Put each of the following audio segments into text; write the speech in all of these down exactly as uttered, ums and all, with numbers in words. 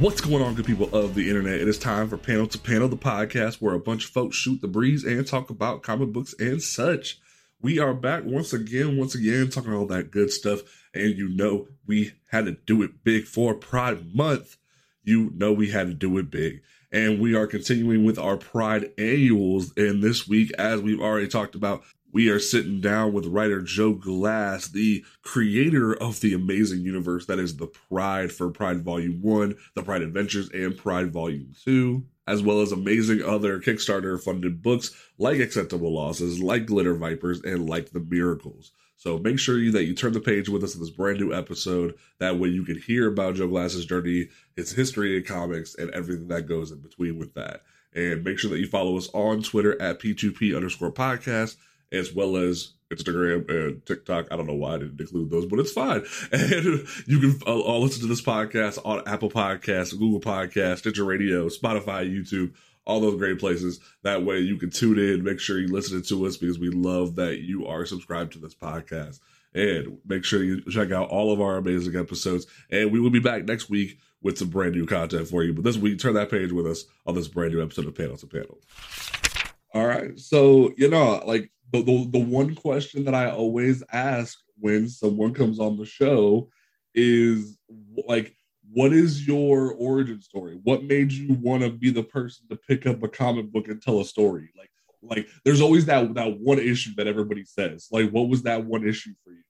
What's going on, good people of the internet? It is time for Panel to Panel, the podcast where a bunch of folks shoot the breeze and talk about comic books and such. We are back once again, once again, talking all that good stuff. And you know we had to do it big for Pride Month. You know we had to do it big. And we are continuing with our Pride annuals. And this week, as we've already talked about, we are sitting down with writer Joe Glass, the creator of the amazing universe that is the Pride, for Pride Volume one, the Pride Adventures, and Pride Volume two, as well as amazing other Kickstarter-funded books like Acceptable Losses, like Glitter Vipers, and like The Miracles. So make sure you, that you turn the page with us in this brand new episode. That way you can hear about Joe Glass's journey, his history in comics, and everything that goes in between with that. And make sure that you follow us on Twitter at P two P underscore podcast, as well as Instagram and TikTok. I don't know why I didn't include those, but it's fine. And you can uh, all listen to this podcast on Apple Podcasts, Google Podcasts, Stitcher Radio, Spotify, YouTube, all those great places. That way you can tune in, make sure you listen to us, because we love that you are subscribed to this podcast. And make sure you check out all of our amazing episodes. And we will be back next week with some brand new content for you. But this week, turn that page with us on this brand new episode of Panel to Panel. All right. So, you know, like, The, the the one question that I always ask when someone comes on the show is, like, what is your origin story? What made you want to be the person to pick up a comic book and tell a story? Like, like there's always that, that one issue that everybody says. Like, what was that one issue for you?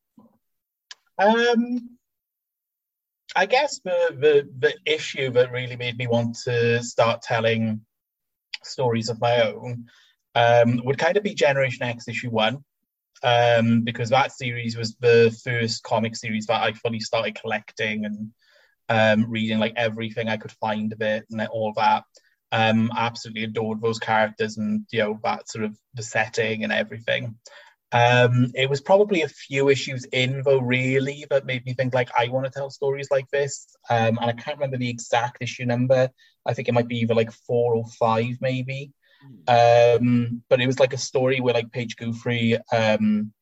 Um, I guess the the, the issue that really made me want to start telling stories of my own Um, would kind of be Generation X issue one, um, because that series was the first comic series that I fully started collecting and um, reading, like, everything I could find of it and all that. Um, absolutely adored those characters and, you know, that sort of the setting and everything. Um, it was probably a few issues in, though, really, that made me think, like, I want to tell stories like this. Um, and I can't remember the exact issue number. I think it might be either like four or five, maybe. Um, but it was like a story where, like, Paige Guthrie um,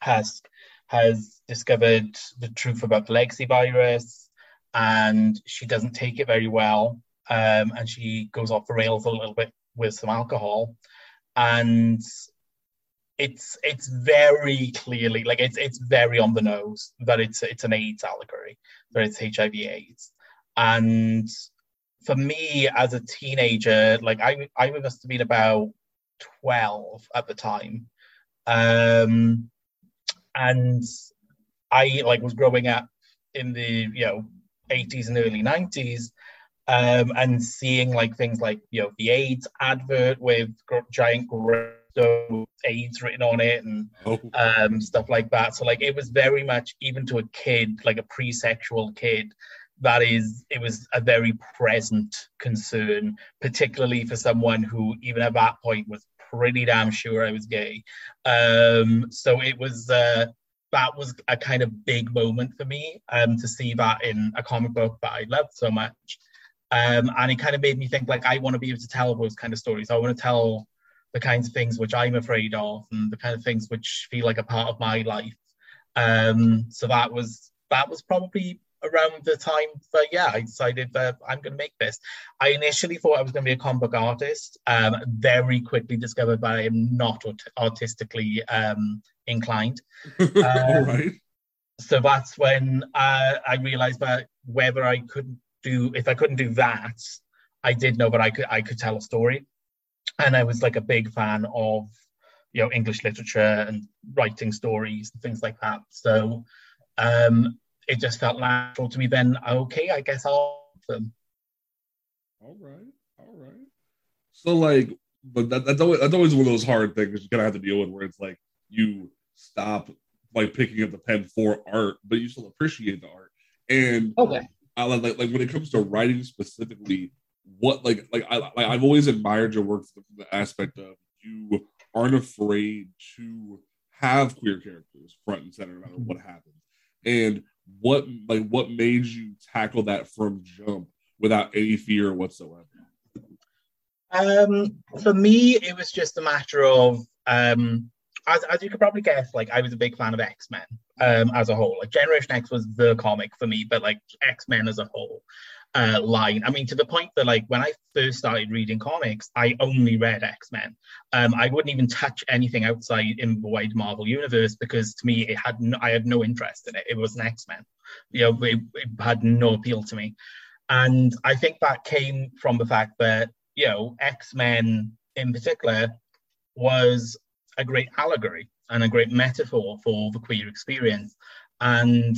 has has discovered the truth about the Lexi virus, and she doesn't take it very well, um, and she goes off the rails a little bit with some alcohol, and it's it's very clearly, like, it's it's very on the nose that it's it's an AIDS allegory, that it's H I V AIDS, and for me, as a teenager, like, I, I must have been about twelve at the time, um, and I, like, was growing up in the, you know, eighties and early nineties, um, and seeing, like, things like, you know, the AIDS advert with giant AIDS written on it and oh. um, stuff like that. So, like, it was very much, even to a kid, like a pre-sexual kid, that is, it was a very present concern, particularly for someone who, even at that point, was pretty damn sure I was gay. Um, so it was, uh, that was a kind of big moment for me, um, to see that in a comic book that I loved so much. Um, and it kind of made me think, like, I want to be able to tell those kind of stories. I want to tell the kinds of things which I'm afraid of and the kind of things which feel like a part of my life. Um, so that was, that was probably around the time that, yeah, I decided that I'm going to make this. I initially thought I was going to be a comic book artist, um, very quickly discovered that I am not art- artistically um, inclined. Um, right. So that's when uh, I realized that whether I couldn't do, if I couldn't do that, I did know that I could, I could tell a story. And I was, like, a big fan of, you know, English literature and writing stories and things like that. So, um, it just felt natural to me then. Okay, I guess I'll help them. All right, all right. So, like, but that, that's, always, that's always one of those hard things you're going to have to deal with, where it's like you stop, like, picking up the pen for art, but you still appreciate the art. And okay. I, like, like when it comes to writing specifically, what, like, like, I, like I've always admired your work from the aspect of you aren't afraid to have queer characters front and center no matter what happens. And what, like, what made you tackle that from jump without any fear whatsoever? Um, for me, it was just a matter of, um, as, as you could probably guess, like, I was a big fan of X-Men um, as a whole. Like, Generation X was the comic for me, but, like, X-Men as a whole. uh, line. I mean, to the point that, like, when I first started reading comics, I only read X-Men. Um, I wouldn't even touch anything outside in the wide Marvel universe because, to me, it had no, I had no interest in it. It was an X-Men. You know, it, it had no appeal to me. And I think that came from the fact that, you know, X-Men in particular was a great allegory and a great metaphor for the queer experience. And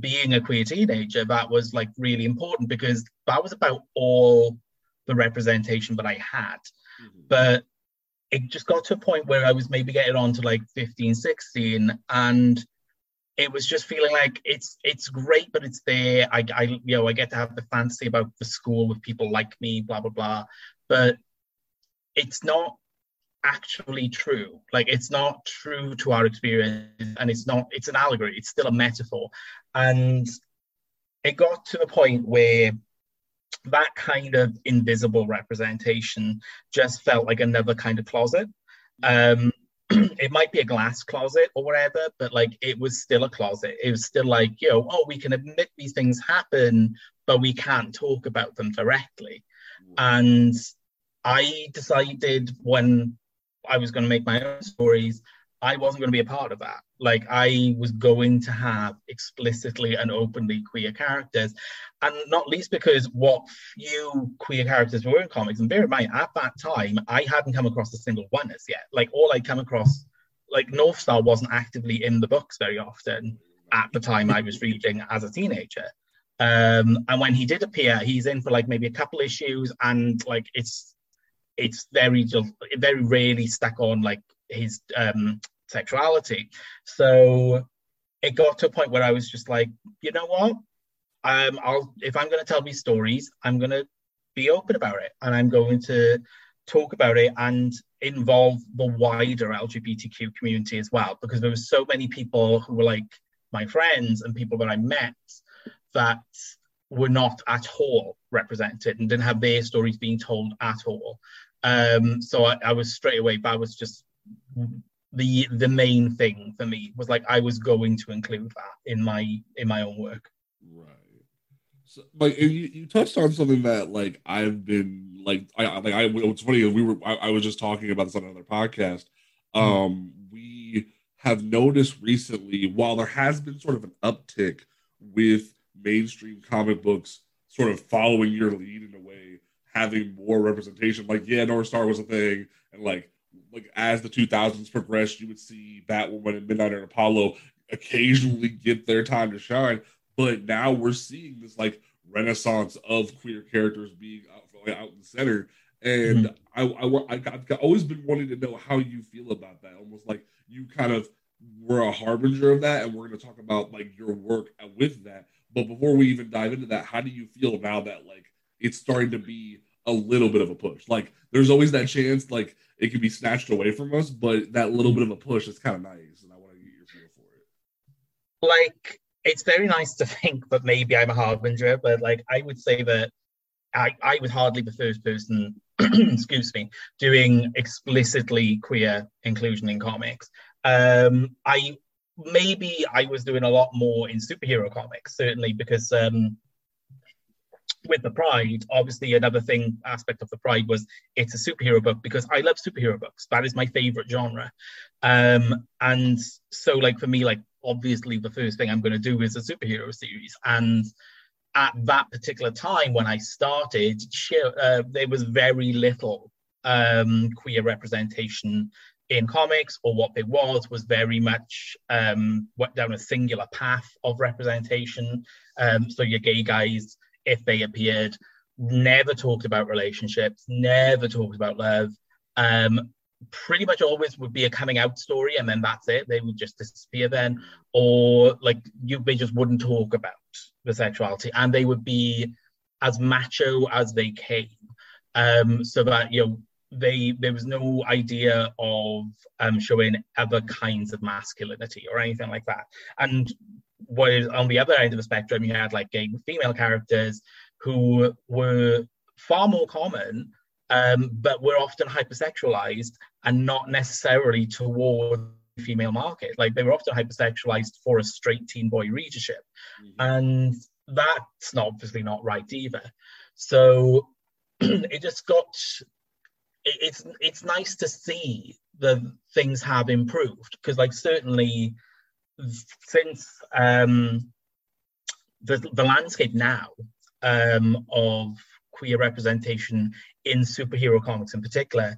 being a queer teenager, that was like really important because that was about all the representation that I had. Mm-hmm. But it just got to a point where I was maybe getting on to like fifteen, sixteen, and it was just feeling like it's it's great, but it's there. I, I you know I get to have the fantasy about the school with people like me, blah blah blah. But it's not actually true. Like, it's not true to our experience, and it's not. It's an allegory. It's still a metaphor, and it got to the point where that kind of invisible representation just felt like another kind of closet. Um, It might be a glass closet or whatever, but like it was still a closet. It was still like, you know, oh, we can admit these things happen, but we can't talk about them directly. And I decided when I was going to make my own stories, I wasn't going to be a part of that. Like, I was going to have explicitly and openly queer characters, and not least because what few queer characters were in comics, and bear in mind, at that time, I hadn't come across a single one as yet. Like, all I'd come across, like, North Star wasn't actively in the books very often at the time I was reading as a teenager. Um, and when he did appear, he's in for, like, maybe a couple issues, and, like, it's, it's very, very rarely stuck on, like, his... Um, sexuality. So it got to a point where I was just like, you know what, um, I'll if I'm going to tell these stories, I'm going to be open about it, and I'm going to talk about it and involve the wider L G B T Q community as well, because there were so many people who were like my friends and people that I met that were not at all represented and didn't have their stories being told at all. Um, so I, I was straight away, but I was just The, the main thing for me was like I was going to include that in my in my own work. Right. So, like, you, you touched on something that like I've been like I like I. It's funny, we were I, I was just talking about this on another podcast. Um, mm. We have noticed recently, while there has been sort of an uptick with mainstream comic books, sort of following your lead in a way, having more representation. Like, yeah, North Star was a thing, and like. Like, as the two thousands progressed, you would see Batwoman and Midnighter and Apollo occasionally get their time to shine. But now we're seeing this, like, renaissance of queer characters being out, like, out in the center. And mm-hmm. I, I, I got, I've always been wanting to know how you feel about that. Almost like you kind of were a harbinger of that, and we're going to talk about, like, your work with that. But before we even dive into that, how do you feel now that, like, it's starting to be a little bit of a push? Like, there's always that chance, like, it could be snatched away from us, but that little bit of a push is kind of nice, and I want to get your feel for it. Like, it's very nice to think that maybe I'm a harbinger, but, like, I would say that I, I was hardly the first person, excuse me, doing explicitly queer inclusion in comics. Um, I maybe I was doing a lot more in superhero comics, certainly, because... Um, with the Pride, obviously another thing, aspect of the Pride was it's a superhero book because I love superhero books. That is my favorite genre. Um, and so like for me, like obviously the first thing I'm going to do is a superhero series. And at that particular time when I started, uh, there was very little um, queer representation in comics, or what it was, was very much um, went down a singular path of representation. Um, so your gay guys, if they appeared, never talked about relationships, never talked about love. Um, pretty much always would be a coming out story, and then that's it. They would just disappear then, or like you, they just wouldn't talk about the sexuality, and they would be as macho as they came. Um, so that you know, they there was no idea of um, showing other kinds of masculinity or anything like that, and. Whereas on the other end of the spectrum, you had like gay female characters who were far more common, um, but were often hypersexualized and not necessarily toward the female market. Like they were often hypersexualized for a straight teen boy readership. Mm-hmm. And that's not obviously not right either. So it just got, it, it's it's nice to see that things have improved, because like certainly since um, the, the landscape now um, of queer representation in superhero comics in particular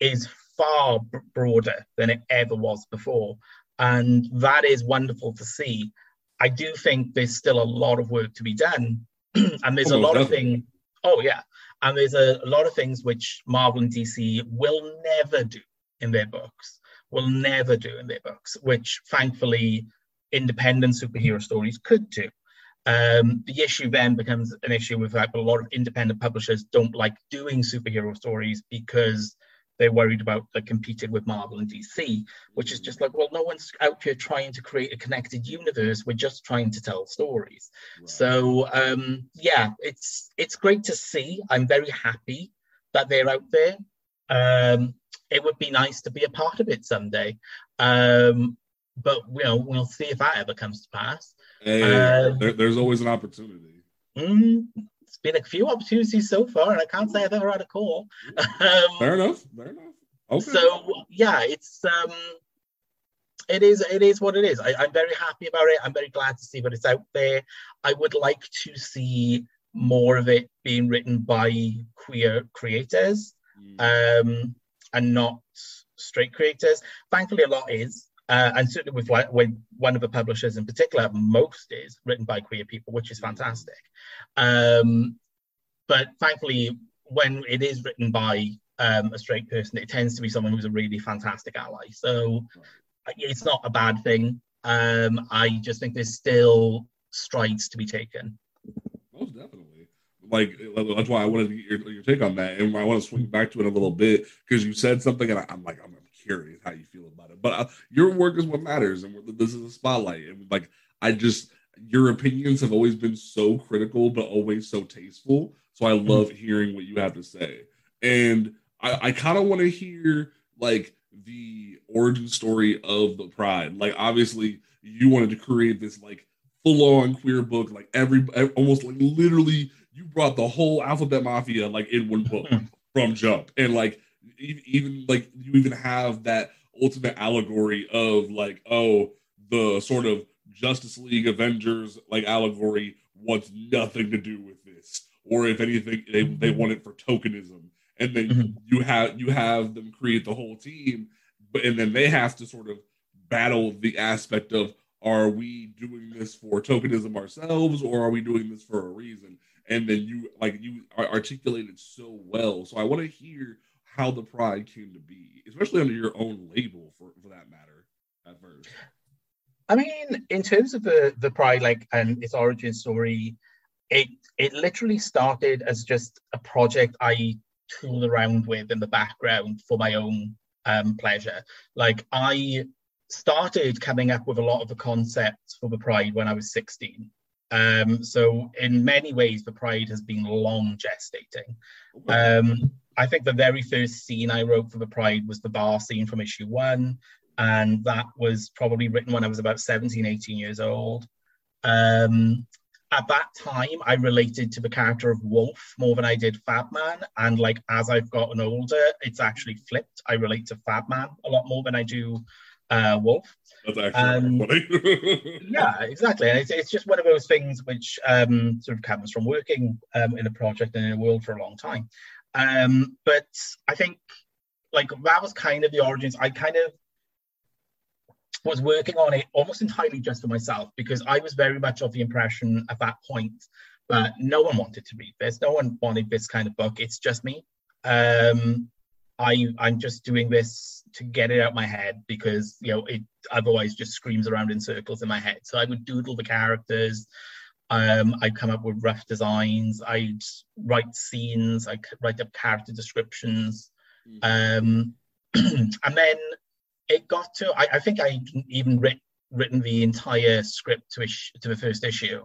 is far b- broader than it ever was before. And that is wonderful to see. I do think there's still a lot of work to be done. And there's oh, a lot definitely. of things, oh yeah. And there's a, a lot of things which Marvel and D C will never do in their books, will never do in their books, which thankfully independent superhero stories could do. Um, the issue then becomes an issue with like a lot of independent publishers don't like doing superhero stories because they're worried about uh, competing with Marvel and D C, which is just like, well, no one's out here trying to create a connected universe. We're just trying to tell stories. Right. So um, yeah, it's it's great to see. I'm very happy that they're out there. Um, it would be nice to be a part of it someday. Um, but you know, we'll see if that ever comes to pass. Hey, uh, there, there's always an opportunity. Mm, it's been a few opportunities so far, and I can't say I've ever had a call. Um, fair enough. Fair enough. Okay. So yeah, it's um, it is it is what it is. I, I'm very happy about it. I'm very glad to see that it's out there. I would like to see more of it being written by queer creators, mm. um, and not straight creators. Thankfully, a lot is. Uh, and certainly with, with one of the publishers in particular, most is written by queer people, which is fantastic. Um, but thankfully, when it is written by um, a straight person, it tends to be someone who's a really fantastic ally. So it's not a bad thing. Um, I just think there's still strides to be taken. Most definitely. Like, that's why I wanted to get your, your take on that. And I want to swing back to it a little bit, because you said something and I, I'm like, I'm curious how you feel about it, but uh, your work is what matters, and this is a spotlight. And like, I just, your opinions have always been so critical, but always so tasteful. So I love hearing what you have to say, and I, I kind of want to hear like the origin story of the Pride. Like, obviously, you wanted to create this like full-on queer book, like every almost like literally, you brought the whole Alphabet Mafia like in one book from jump, and like. Even like you even have that ultimate allegory of like, oh, the sort of Justice League Avengers like allegory wants nothing to do with this, or if anything, they, they want it for tokenism. And then mm-hmm. you have you have them create the whole team, but and then they have to sort of battle the aspect of, are we doing this for tokenism ourselves, or are we doing this for a reason? And then you like you articulate it so well. So I want to hear how the Pride came to be, especially under your own label, for, for that matter, at first. I mean, in terms of the, the Pride, like, and its origin story, it it literally started as just a project I tooled around with in the background for my own um, pleasure. Like, I started coming up with a lot of the concepts for the Pride when I was sixteen. Um, so in many ways, the Pride has been long gestating. Um, I think the very first scene I wrote for the Pride was the bar scene from issue one. And that was probably written when I was about seventeen, eighteen years old. Um, at that time, I related to the character of Wolf more than I did Fab Man. And like, as I've gotten older, it's actually flipped. I relate to Fab Man a lot more than I do uh, Wolf. That's actually um, funny. Yeah, exactly. And it's, it's just one of those things which um, sort of comes from working um, in a project and in a world for a long time. Um, but I think like that was kind of the origins. I kind of was working on it almost entirely just for myself, because I was very much of the impression at that point that no one wanted to read this. No one wanted this kind of book. It's just me. Um, I, I'm just doing this to get it out of my head, because, you know, it otherwise just screams around in circles in my head. So I would doodle the characters. Um, I'd come up with rough designs, I'd write scenes, I'd write up character descriptions. Mm. Um, and then it got to, I, I think I'd even writ, written the entire script to, ish, to the first issue.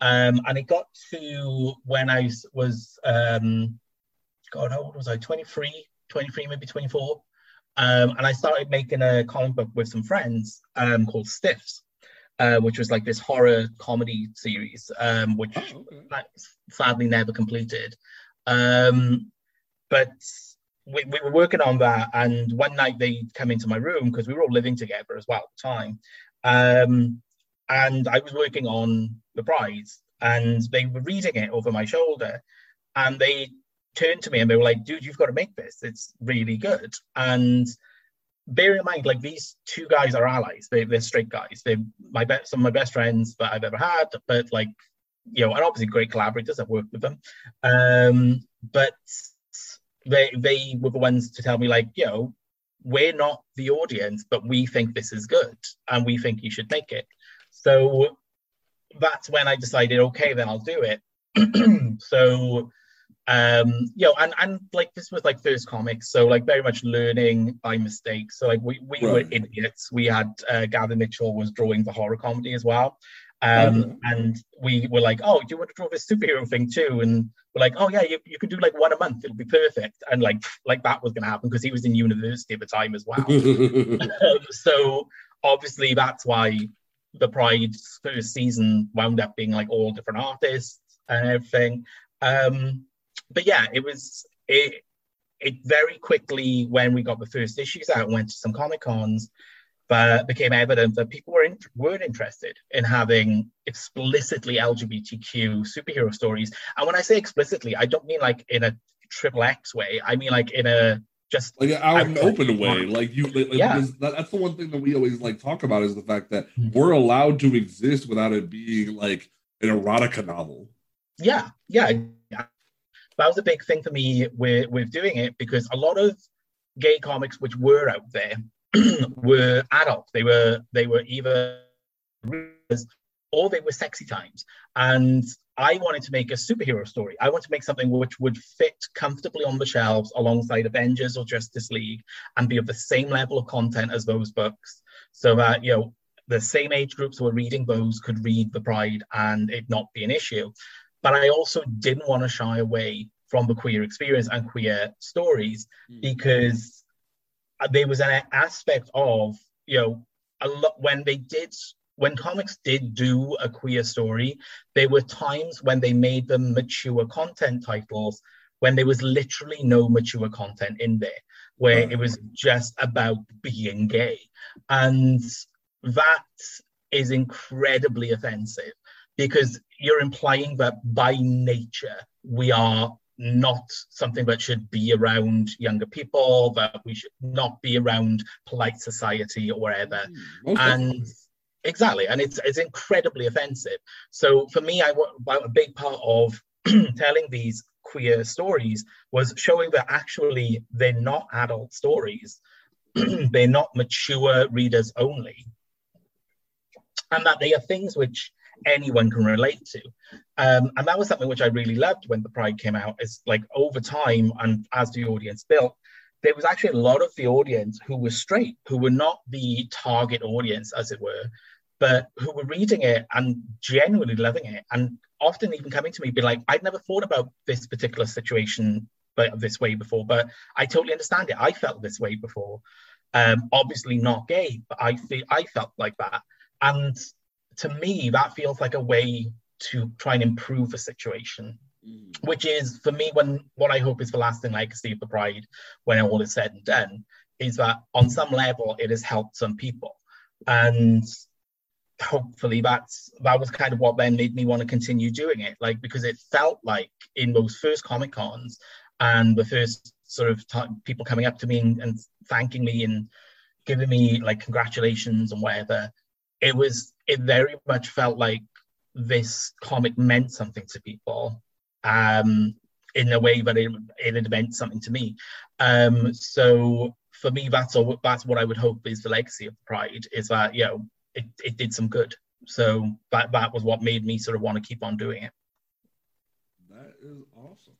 Um, and it got to when I was, um, God, how old was I? twenty-three, twenty-three, maybe twenty-four. Um, and I started making a comic book with some friends um, called Stiffs. uh, which was like this horror comedy series, um, which oh, okay. sadly never completed. Um, but we, we were working on that, and one night they came into my room because we were all living together as well at the time. Um, and I was working on The Pride, and they were reading it over my shoulder, and they turned to me and they were like, dude, you've got to make this. It's really good. And bear in mind, like, these two guys are allies. They, they're straight guys. They're my best, some of my best friends that I've ever had, but, like, you know, and obviously great collaborators. I've worked with them. Um, but they, they were the ones to tell me, like, you know, we're not the audience, but we think this is good and we think you should make it. So that's when I decided, okay, then I'll do it. So... um you know and and like this was like first comics, so like very much learning by mistake. So like we, we right. were idiots. We had uh, Gavin Mitchell was drawing the horror comedy as well, um mm-hmm. and we were like, oh, do you want to draw this superhero thing too? And we're like, oh yeah, you, you could do like one a month, it'll be perfect. And like like that was gonna happen because he was in university at the time as well. So obviously that's why the Pride's first season wound up being like all different artists and everything. um But yeah, it was, it, it very quickly, when we got the first issues out and went to some Comic Cons, but became evident that people were in, weren't interested in having explicitly L G B T Q superhero stories. And when I say explicitly, I don't mean like in a triple X way. I mean like in a just... like an out and open way. Like you, like, yeah. That's the one thing that we always like talk about, is the fact that we're allowed to exist without it being like an erotica novel. Yeah, yeah. That was a big thing for me with, with doing it, because a lot of gay comics which were out there were adult. They were they were either or they were sexy times. And I wanted to make a superhero story. I wanted to make something which would fit comfortably on the shelves alongside Avengers or Justice League and be of the same level of content as those books, so that, you know, the same age groups who are reading those could read The Pride and it not be an issue. But I also didn't want to shy away from the queer experience and queer stories, because there was an aspect of, you know, a lot, when they did, when comics did do a queer story, there were times when they made them mature content titles when there was literally no mature content in there, where it was just about being gay. And that is incredibly offensive, because you're implying that by nature, we are not something that should be around younger people, that we should not be around polite society or whatever. Mm, and exactly, and it's it's incredibly offensive. So for me, I a big part of telling these queer stories was showing that actually they're not adult stories. They're not mature readers only. And that they are things which anyone can relate to, um, and that was something which I really loved when The Pride came out. Is like over time, and as the audience built, there was actually a lot of the audience who were straight, who were not the target audience, as it were, but who were reading it and genuinely loving it, and often even coming to me be like, I'd never thought about this particular situation but this way before, but I totally understand it. I felt this way before, um, obviously not gay, but I feel I felt like that. And to me, that feels like a way to try and improve a situation, mm. which is, for me, when what I hope is the lasting legacy of The Pride, when all is said and done, is that on some level it has helped some people. And hopefully that's that was kind of what then made me want to continue doing it, like, because it felt like in those first Comic Cons and the first sort of t- people coming up to me and, and thanking me and giving me like congratulations and whatever, it was it very much felt like this comic meant something to people, um, in a way that it, it had meant something to me. Um, so for me, that's all, that's what I would hope is the legacy of Pride, is that, you know, it, it did some good. So that, that was what made me sort of want to keep on doing it. That is awesome.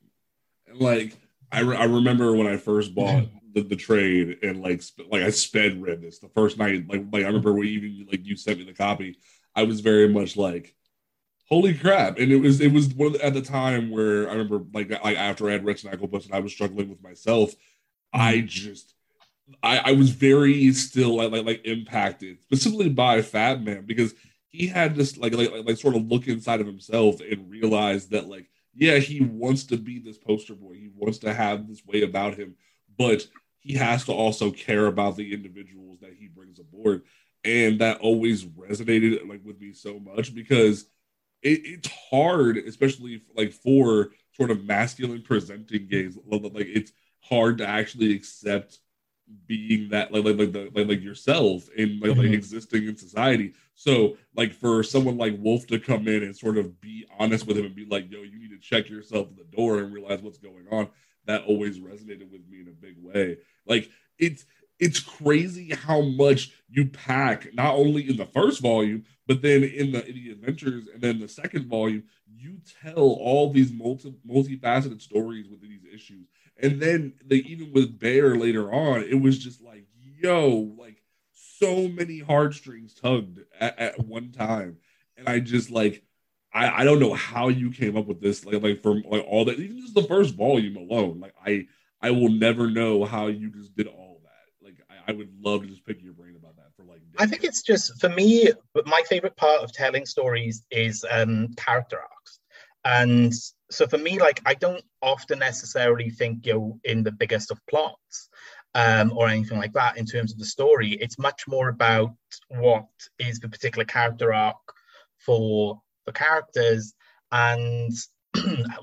And like, I, re- I remember when I first bought The, the trade, and like sp- like I sped read this the first night. Like like I remember when even like you sent me the copy, I was very much like, holy crap! And it was it was one of the, at the time where I remember like like after I had read Snacklepuss and I was struggling with myself. I just I, I was very still like like, like impacted specifically by Fab Man, because he had this like, like like sort of look inside of himself and realized that like, yeah, he wants to be this poster boy. He wants to have this way about him, but he has to also care about the individuals that he brings aboard. And that always resonated like with me so much because it, it's hard, especially like for sort of masculine presenting gays. Like it's hard to actually accept being that like like like, the, like, like yourself and like, mm-hmm. like existing in society. So like for someone like Wolf to come in and sort of be honest with him and be like, yo, you need to check yourself at the door and realize what's going on. That always resonated with me in a big way. Like it's it's crazy how much you pack, not only in the first volume, but then in the, in the adventures and then the second volume, you tell all these multi multifaceted stories within these issues. And then they, even with Bear later on, it was just like, yo, like so many heartstrings tugged at, at one time. And I just like, I, I don't know how you came up with this, like, like from like all that, even just the first volume alone. Like I, I will never know how you just did all that. Like I, I would love to just pick your brain about that for like days. I think it's just, for me, my favorite part of telling stories is um, character arcs. And so for me, like, I don't often necessarily think you're in the biggest of plots um, or anything like that in terms of the story. It's much more about what is the particular character arc for the characters and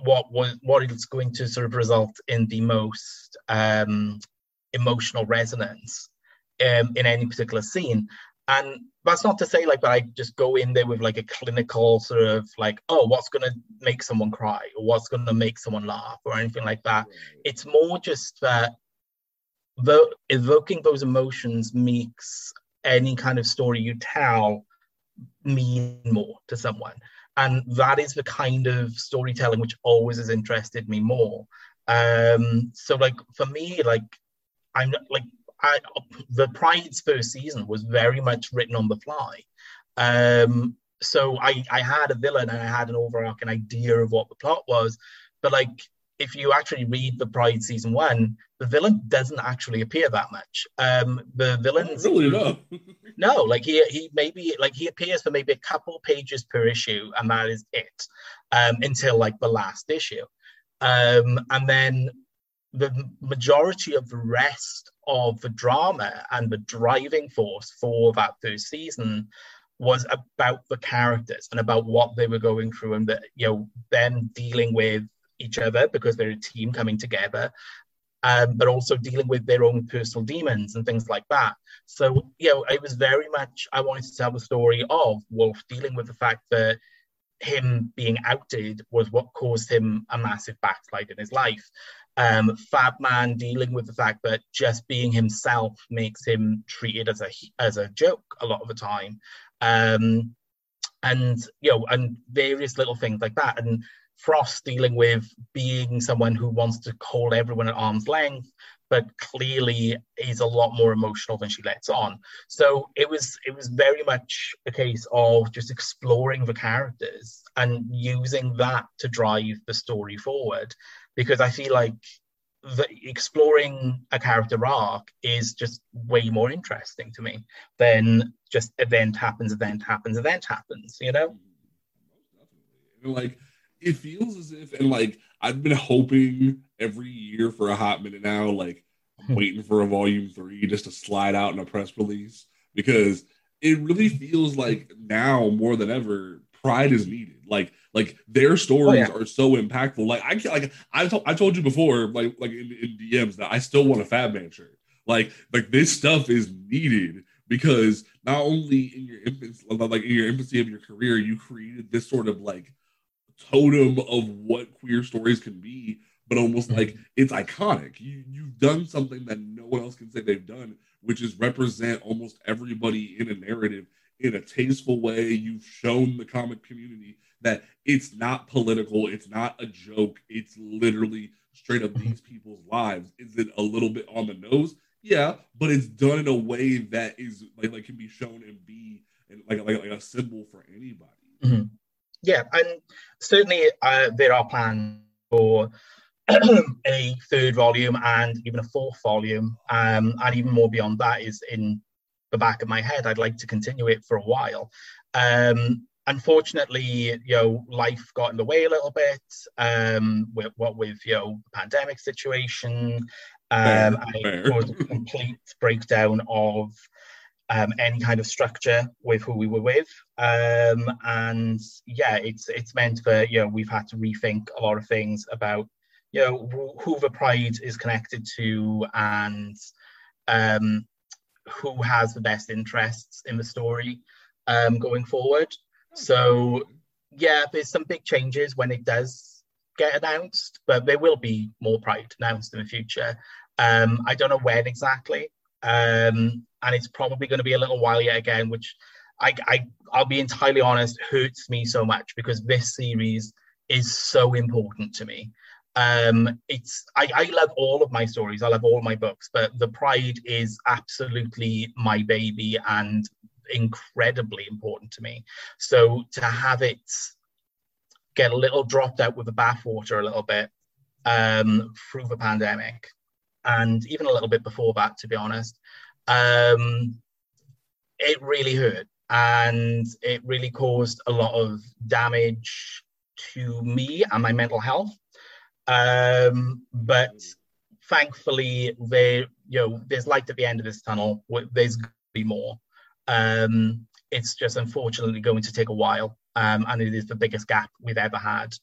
what, what, what it's going to sort of result in the most um, emotional resonance um, in any particular scene. And that's not to say like that I just go in there with like a clinical sort of like, oh, what's going to make someone cry or what's going to make someone laugh or anything like that. It's more just that the evoking those emotions makes any kind of story you tell mean more to someone. And that is the kind of storytelling which always has interested me more. Um, so like for me, like I'm like, I, the Pride's first season was very much written on the fly. Um, so I, I had a villain and I had an overarching idea of what the plot was. But like, if you actually read the Pride season one, the villain doesn't actually appear that much. Um, the villain's... Really no. no, like he he maybe, like he appears for maybe a couple pages per issue and that is it. Um, until like the last issue. Um, and then the majority of the rest of the drama and the driving force for that first season was about the characters and about what they were going through and the, you know, them dealing with each other because they're a team coming together, um, but also dealing with their own personal demons and things like that. So, you know, it was very much, I wanted to tell the story of Wolf dealing with the fact that him being outed was what caused him a massive backslide in his life. Um, Fab Man dealing with the fact that just being himself makes him treated as a as a joke a lot of the time, um, and you know, and various little things like that. And Frost dealing with being someone who wants to hold everyone at arm's length, but clearly is a lot more emotional than she lets on. So it was it was very much a case of just exploring the characters and using that to drive the story forward. Because I feel like the exploring a character arc is just way more interesting to me than just event happens, event happens, event happens, you know? And like, it feels as if, and like, I've been hoping every year for a hot minute now, like, I'm waiting for a volume three just to slide out in a press release, because it really feels like now more than ever, Pride is needed. Like, like their stories oh, yeah. are so impactful. Like, I can't, like I told I told you before, like, like in, in D Ms that I still want a Fab Man shirt. Like, like this stuff is needed because not only in your infancy, like in your infancy of your career, you created this sort of like totem of what queer stories can be, but almost mm-hmm. like it's iconic. You you've done something that no one else can say they've done, which is represent almost everybody in a narrative. In a tasteful way, you've shown the comic community that it's not political, it's not a joke, it's literally straight up these people's lives. Is it a little bit on the nose? Yeah, but it's done in a way that is like, like can be shown and be and like, like, like a symbol for anybody. Mm-hmm. Yeah, and certainly uh, there are plans for a third volume and even a fourth volume, um, and even more beyond that is in the back of my head. I'd like to continue it for a while, Um, unfortunately, you know, life got in the way a little bit. Um, with what with you know the pandemic situation, um, fair, fair. I was a complete breakdown of um, any kind of structure with who we were with, um, and yeah, it's it's meant for you know we've had to rethink a lot of things about you know who the Pride is connected to and um, who has the best interests in the story. Um, going forward. So yeah, there's some big changes when it does get announced, but there will be more Pride announced in the future. Um, I don't know when exactly, um, and it's probably going to be a little while yet again, which I, I, I'll be entirely honest, hurts me so much because this series is so important to me. Um, it's I, I love all of my stories, I love all my books, but the Pride is absolutely my baby and incredibly important to me. So to have it get a little dropped out with the bathwater a little bit um, through the pandemic, and even a little bit before that, to be honest, um, it really hurt, and it really caused a lot of damage to me and my mental health. Um, but thankfully, there you know, there's light at the end of this tunnel. There's going to be more. Um, it's just unfortunately going to take a while, um, and it is the biggest gap we've ever had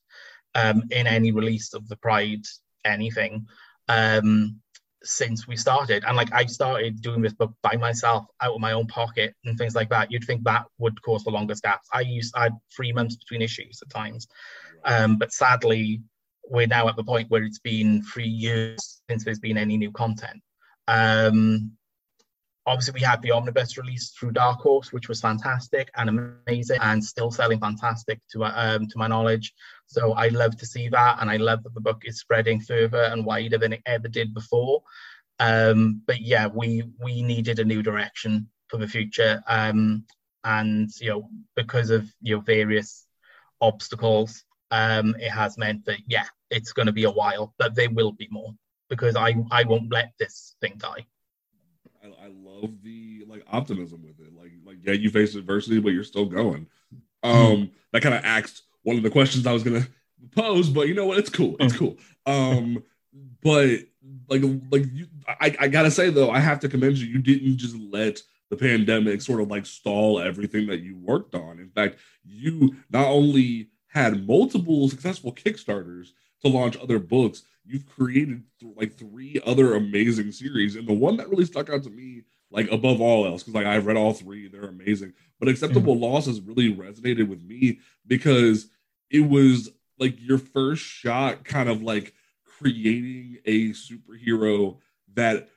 um, in any release of the Pride anything um, since we started. And like I started doing this book by myself out of my own pocket and things like that. You'd think that would cause the longest gaps. I used I had three months between issues at times, um, but sadly we're now at the point where it's been three years since there's been any new content. Um, Obviously, we had the Omnibus release through Dark Horse, which was fantastic and amazing and still selling fantastic to, um, to my knowledge. So I love to see that, and I love that the book is spreading further and wider than it ever did before. Um, but yeah, we we needed a new direction for the future. Um, and, you know, because of, you know, various obstacles, um, it has meant that, yeah, it's going to be a while, but there will be more because I, I won't let this thing die. I, I love the like optimism with it. Like, like yeah, you face adversity, but you're still going. Um, that kind of asked one of the questions I was gonna pose, but you know what? It's cool. It's cool. Um, but like, like you, I, I gotta say though, I have to commend you. You didn't just let the pandemic sort of like stall everything that you worked on. In fact, you not only had multiple successful Kickstarters to launch other books. You've created th- like three other amazing series, and the one that really stuck out to me, like above all else, because like I've read all three, they're amazing. But Acceptable mm. Losses really resonated with me because it was like your first shot, kind of like creating a superhero that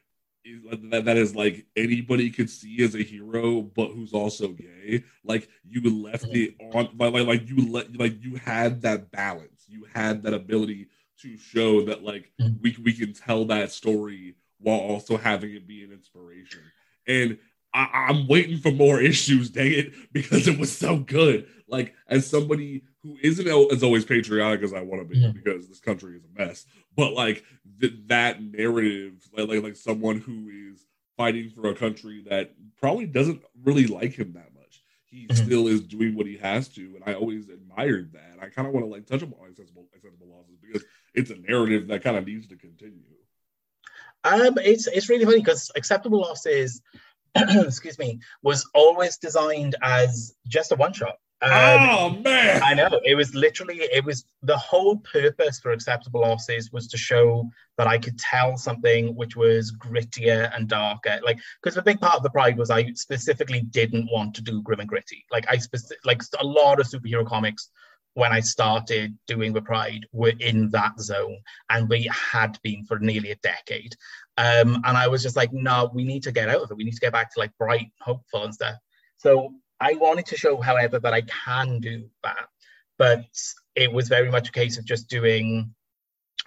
is, that, that is like anybody could see as a hero, but who's also gay. Like you left it on, like like, like you let like you had that balance, you had that ability to show that like we we can tell that story while also having it be an inspiration. And I, I'm waiting for more issues, dang it, because it was so good. Like as somebody who isn't as always patriotic as I want to be, yeah. because this country is a mess. But like th- that narrative, like, like like someone who is fighting for a country that probably doesn't really like him that much. He mm-hmm. still is doing what he has to, and I always admired that. I kind of want to like touch upon Acceptable Losses because it's a narrative that kind of needs to continue. Um, it's it's really funny because Acceptable Losses, excuse me, was always designed as just a one shot. Um, oh man! I know it was literally it was the whole purpose for Acceptable Losses was to show that I could tell something which was grittier and darker. Like because the big part of the Pride was I specifically didn't want to do grim and gritty. Like I speci- like a lot of superhero comics. When I started doing the Pride, were in that zone, and we had been for nearly a decade. Um, and I was just like, no, we need to get out of it. We need to get back to like bright, hopeful and stuff. So I wanted to show, however, that I can do that. But it was very much a case of just doing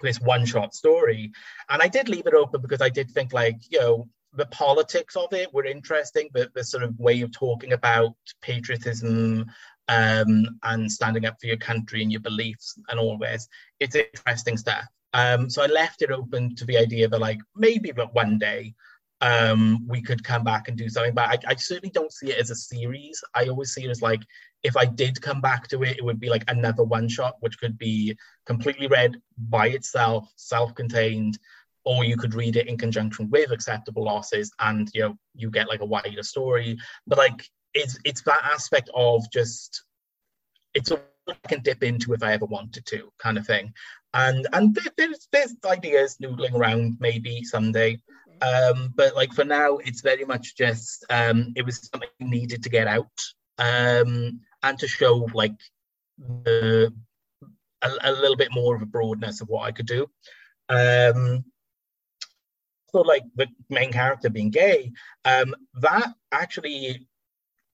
this one-shot story. And I did leave it open because I did think like, you know, the politics of it were interesting, but the sort of way of talking about patriotism Um, and standing up for your country and your beliefs and all this, it's interesting stuff. Um, so I left it open to the idea that like maybe that one day um, we could come back and do something. But I, I certainly don't see it as a series. I always see it as like, if I did come back to it, it would be like another one shot, which could be completely read by itself, self-contained, or you could read it in conjunction with Acceptable Losses, and you know, you get like a wider story. But like, it's it's that aspect of just, it's a I can dip into if I ever wanted to, kind of thing. And and there, there's there's ideas noodling around maybe someday, um, but like for now, it's very much just um, it was something needed to get out, um, and to show like the, a, a little bit more of a broadness of what I could do. Um, so like the main character being gay, um, that actually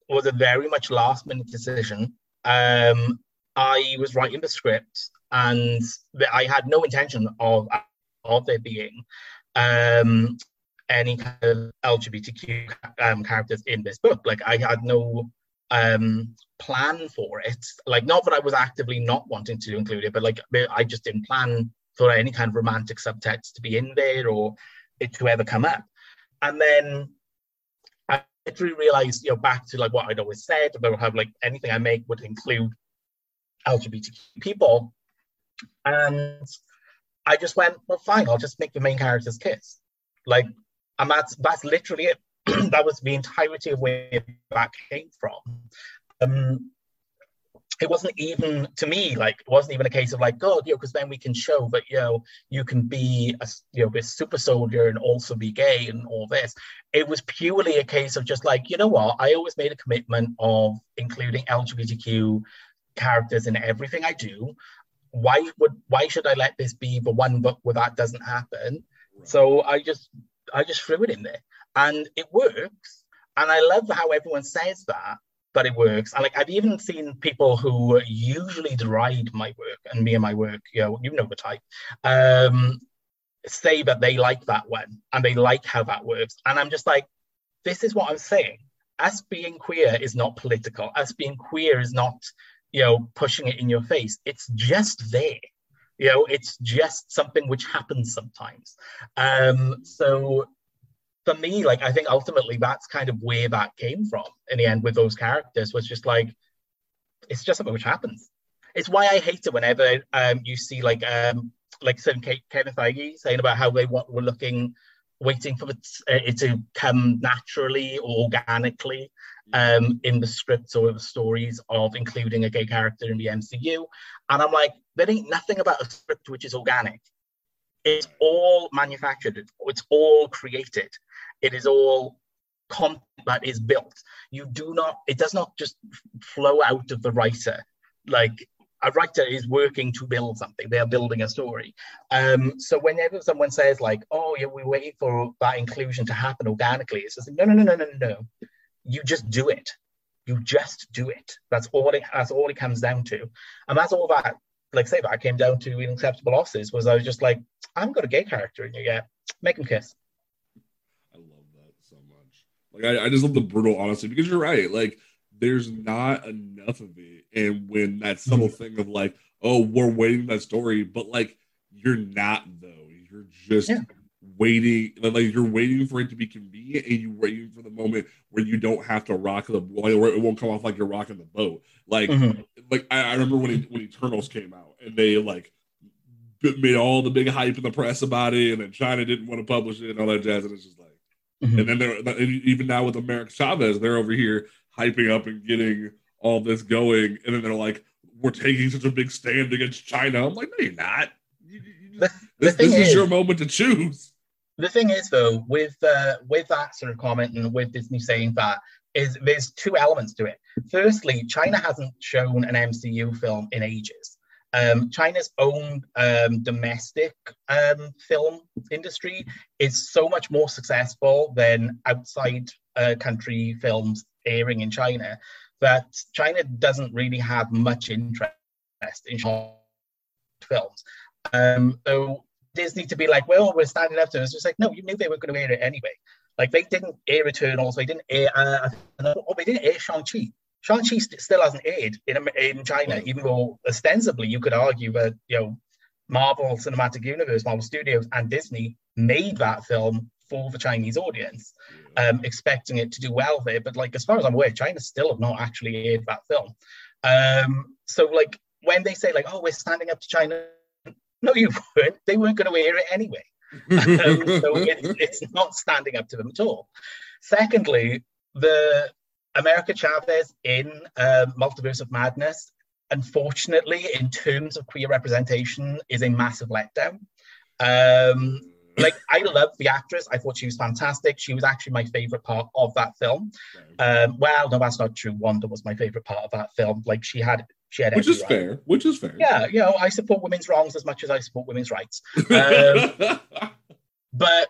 was a very much last minute decision. Um, I was writing the script, and I had no intention of of there being um, any kind of L G B T Q um, characters in this book. Like, I had no um, plan for it. Like, not that I was actively not wanting to include it, but like, I just didn't plan for any kind of romantic subtext to be in there or it to ever come up. And then I literally realized, you know, back to like what I'd always said about how like anything I make would include L G B T Q people, and I just went, well, fine, I'll just make the main characters kiss. Like, and that's that's literally it. That was the entirety of where that came from. Um, it wasn't even, to me, like, it wasn't even a case of like, God, you know, because then we can show that, you know, you can be a, you know, a super soldier and also be gay and all this. It was purely a case of just like, you know what, I always made a commitment of including L G B T Q characters in everything I do. Why would why should I let this be the one book where that doesn't happen? Right. So I just I just threw it in there, and it works. And I love how everyone says that, but it works. And like, I've even seen people who usually deride my work and me and my work, you know, you know the type, um, say that they like that one and they like how that works. And I'm just like, this is what I'm saying. Us being queer is not political. Us being queer is not, you know, pushing it in your face. It's just there. You know, it's just something which happens sometimes. Um, so for me, like, I think ultimately that's kind of where that came from in the end with those characters, was just like, it's just something which happens. It's why I hate it whenever um, you see like, um, like certain K- Kevin Feige saying about how they want, were looking, waiting for it, uh, it to come naturally or organically um, in the scripts or the stories of including a gay character in the M C U. And I'm like, there ain't nothing about a script which is organic. It's all manufactured. It's all created. It is all content that is built. You do not, it does not just flow out of the writer. Like, a writer is working to build something. They are building a story. Um, so whenever someone says like, oh, yeah, we're waiting for that inclusion to happen organically, it's just like, no, no, no, no, no, no. You just do it. You just do it. That's all it, that's all it comes down to. And that's all that, like, say that I came down to in Acceptable Losses, was I was just like, I haven't got a gay character in you yet. Make him kiss. I love that so much. Like, I, I just love the brutal honesty, because you're right. Like, there's not enough of it. And when that subtle thing of like, oh, we're waiting for that story, but like, you're not though. You're just yeah. waiting, like, you're waiting for it to be convenient, and you're waiting for the moment where you don't have to rock the, like, where it won't come off like you're rocking the boat. Like, mm-hmm. like I, I remember when it, when Eternals came out, and they like made all the big hype in the press about it, and then China didn't want to publish it and all that jazz, and it's just like, mm-hmm. and then they're, even now with America Chavez, they're over here hyping up and getting all this going, and then they're like, we're taking such a big stand against China. I'm like, no, you're not. You, you just, the, the this this is, is your moment to choose. The thing is, though, with uh, with that sort of comment and with Disney saying that, is there's two elements to it. Firstly, China hasn't shown an M C U film in ages. Um, China's own um, domestic um, film industry is so much more successful than outside uh, country films airing in China, that China doesn't really have much interest in short films. Um, so Disney to be like, well, we're standing up to it. It's just like, no, you knew they were going to air it anyway. Like, they didn't air Eternals, they didn't air, uh, or they didn't air Shang-Chi. Shang-Chi st- still hasn't aired in, in China, even though ostensibly you could argue that, you know, Marvel Cinematic Universe, Marvel Studios and Disney made that film for the Chinese audience, um, expecting it to do well there. But like, as far as I'm aware, China still have not actually aired that film. Um, so like, when they say like, oh, we're standing up to China, no, you weren't. They weren't going to air it anyway. um, so it, it's not standing up to them at all. Secondly, the America Chavez in um, Multiverse of Madness, unfortunately, in terms of queer representation, is a massive letdown. Um, like, I love the actress. I thought she was fantastic. She was actually my favorite part of that film. Um, well, no, that's not true. Wanda was my favorite part of that film. Like, she had, she had, which is right. fair. Which is fair. Yeah, you know, I support women's wrongs as much as I support women's rights. Um, but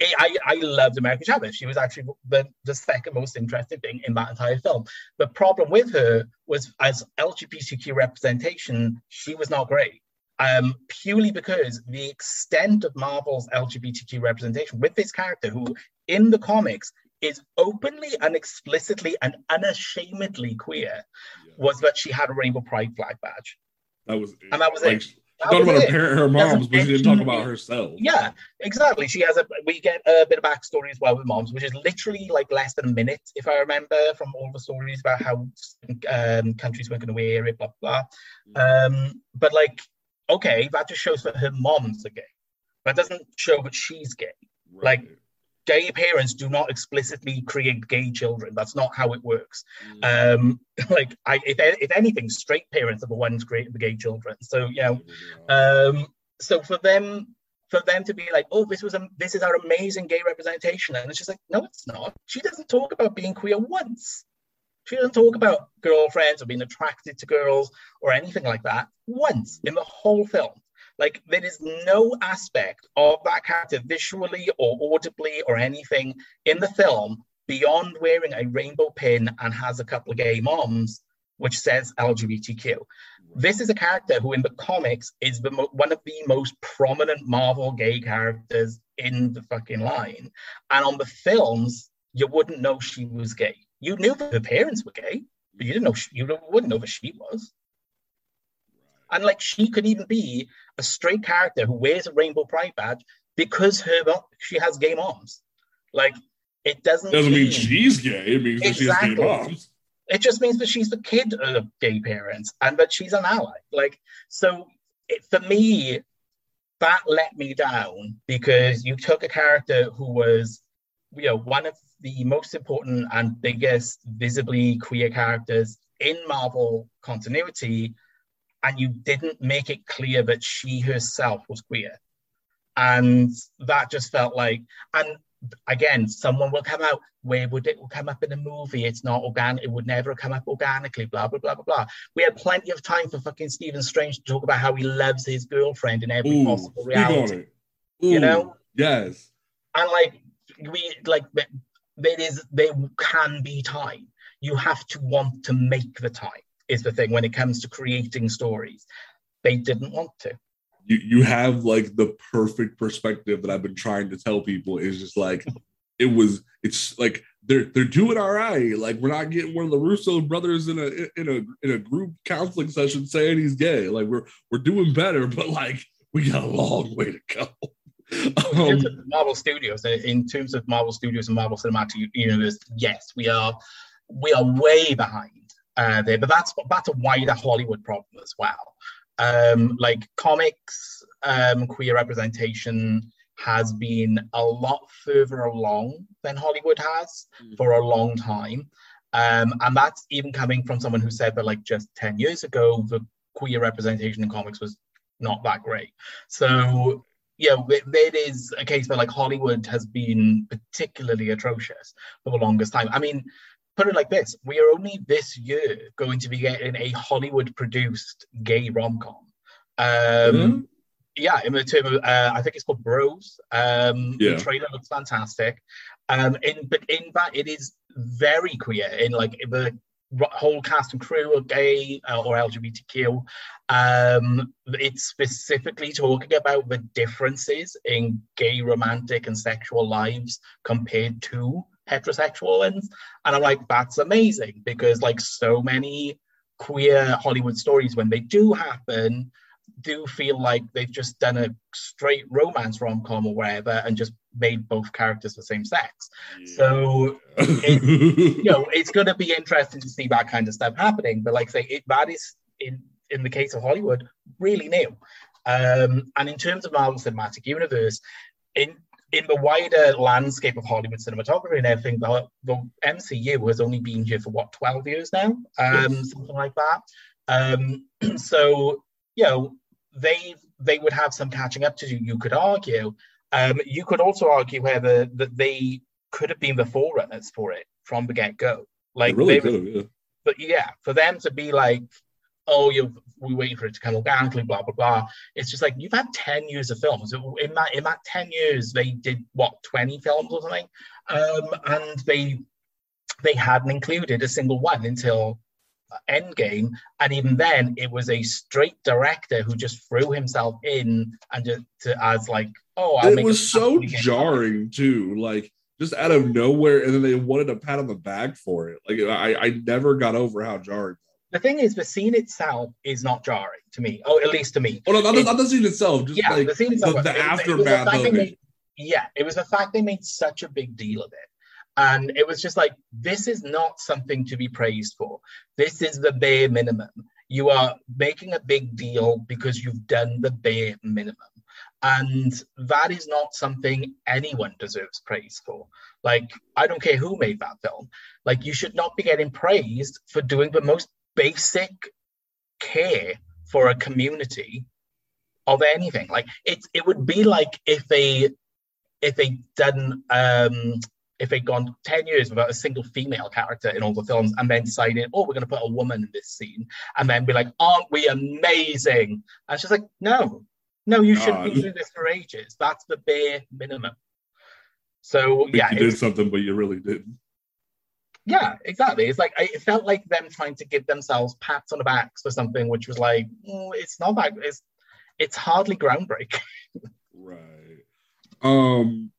it, I, I loved America Chavez. She was actually the, the second most interesting thing in that entire film. The problem with her was, as L G B T Q representation, she was not great. Um, purely because the extent of Marvel's L G B T Q representation with this character, who in the comics is openly and explicitly and unashamedly queer, yeah. was that she had a rainbow pride flag badge. That was, and that was like, it. She talked about it. Her, her moms, but she didn't talk about herself. Yeah, exactly. She has a. We get a bit of backstory as well with moms, which is literally like less than a minute, if I remember, from all the stories about how um, countries weren't going to wear it, blah blah. Um, but like. Okay, that just shows that her mom's a gay. That doesn't show that she's gay. Right. Like, gay parents do not explicitly create gay children. That's not how it works. Mm. Um, like, I, if, if anything, straight parents are the ones creating the gay children. So, you know, um, so for them, for them to be like, oh, this was a, this is our amazing gay representation, and it's just like, no, it's not. She doesn't talk about being queer once. She doesn't talk about girlfriends or being attracted to girls or anything like that once in the whole film. Like, there is no aspect of that character visually or audibly or anything in the film beyond wearing a rainbow pin and has a couple of gay moms, which says L G B T Q. This is a character who in the comics is the mo- one of the most prominent Marvel gay characters in the fucking line. And on the films, you wouldn't know she was gay. You knew that her parents were gay, but you didn't know she, you wouldn't know that she was. And like, she could even be a straight character who wears a rainbow pride badge because her she has gay moms. Like, it doesn't doesn't mean, mean she's gay. It means exactly. that she has gay moms. It just means that she's the kid of gay parents and that she's an ally. Like, so it, for me, that let me down, because you took a character who was, you know, one of the most important and biggest visibly queer characters in Marvel continuity, and you didn't make it clear that she herself was queer. And that just felt like, and again, someone will come out, where would it will come up in a movie? It's not organic, it would never come up organically, blah, blah, blah, blah, blah. We had plenty of time for fucking Stephen Strange to talk about how he loves his girlfriend in every Ooh, possible reality. Ooh, you know? Yes. And like, we, like, there is, there can be time. You have to want to make the time, is the thing, when it comes to creating stories. They didn't want to. You you have like the perfect perspective that I've been trying to tell people. Is just like, it was, it's like, they're they're doing all right. Like, we're not getting one of the Russo brothers in a in a in a group counseling session saying he's gay. Like, we're we're doing better, but like, we got a long way to go. In terms of Marvel Studios, in terms of Marvel Studios and Marvel Cinematic Universe, yes, we are we are way behind uh, there. But that's that's a wider Hollywood problem as well. Um, like comics, um, queer representation has been a lot further along than Hollywood has mm. for a long time, um, and that's even coming from someone who said that like just ten years ago, the queer representation in comics was not that great. So. Yeah, there is a case where like Hollywood has been particularly atrocious for the longest time. I mean, put it like this, we are only this year going to be getting a Hollywood-produced gay rom-com. Um, mm-hmm. Yeah, in the term of, uh, I think it's called Bros. Um, yeah. The trailer looks fantastic. Um, in, but in that, it is very queer. In like the whole cast and crew are gay uh, or L G B T Q. Um, it's specifically talking about the differences in gay romantic and sexual lives compared to heterosexual ones. And I'm like, that's amazing, because like so many queer Hollywood stories, when they do happen, do feel like they've just done a straight romance rom-com or whatever and just made both characters the same sex. Yeah. So it, you know, it's going to be interesting to see that kind of stuff happening. But like I say, it, that is, in, in the case of Hollywood, really new. Um, and in terms of Marvel Cinematic Universe, in in the wider landscape of Hollywood cinematography and everything, the, the M C U has only been here for, what, twelve years now? Um, yes. Something like that. Um, so, you know, they they would have some catching up to do, you could argue. Um, you could also argue, however, that they could have been the forerunners for it from the get-go. Like, it really could have, yeah. But yeah, for them to be like, oh, you're, we're waiting for it to come organically, blah, blah, blah. It's just like, you've had ten years of films. In that, in that ten years, they did, what, twenty films or something? Um, and they they hadn't included a single one until Endgame. And even then, it was a straight director who just threw himself in and just to, as like, oh, I'll it make was a so jarring, too. Like, just out of nowhere. And then they wanted a pat on the back for it. Like, I, I never got over how jarring. The thing is, the scene itself is not jarring to me, or at least to me. Oh, no, not, it, not the scene itself, just yeah, like the, scene itself, the, the it, aftermath it of it. Made, yeah, it was the fact they made such a big deal of it. And it was just like, this is not something to be praised for. This is the bare minimum. You are making a big deal because you've done the bare minimum. And that is not something anyone deserves praise for. Like, I don't care who made that film. Like, you should not be getting praised for doing the most basic care for a community of anything. Like it's it would be like if they if they done um if they'd gone ten years without a single female character in all the films and then decided, oh, we're going to put a woman in this scene, and then be like, aren't we amazing? And she's like, no no you God. shouldn't be doing this for ages. That's the bare minimum. So yeah, you did something but you really didn't. Yeah, exactly. It's like, it felt like them trying to give themselves pats on the backs for something, which was like, mm, it's not that, it's, it's hardly groundbreaking. Right. Um,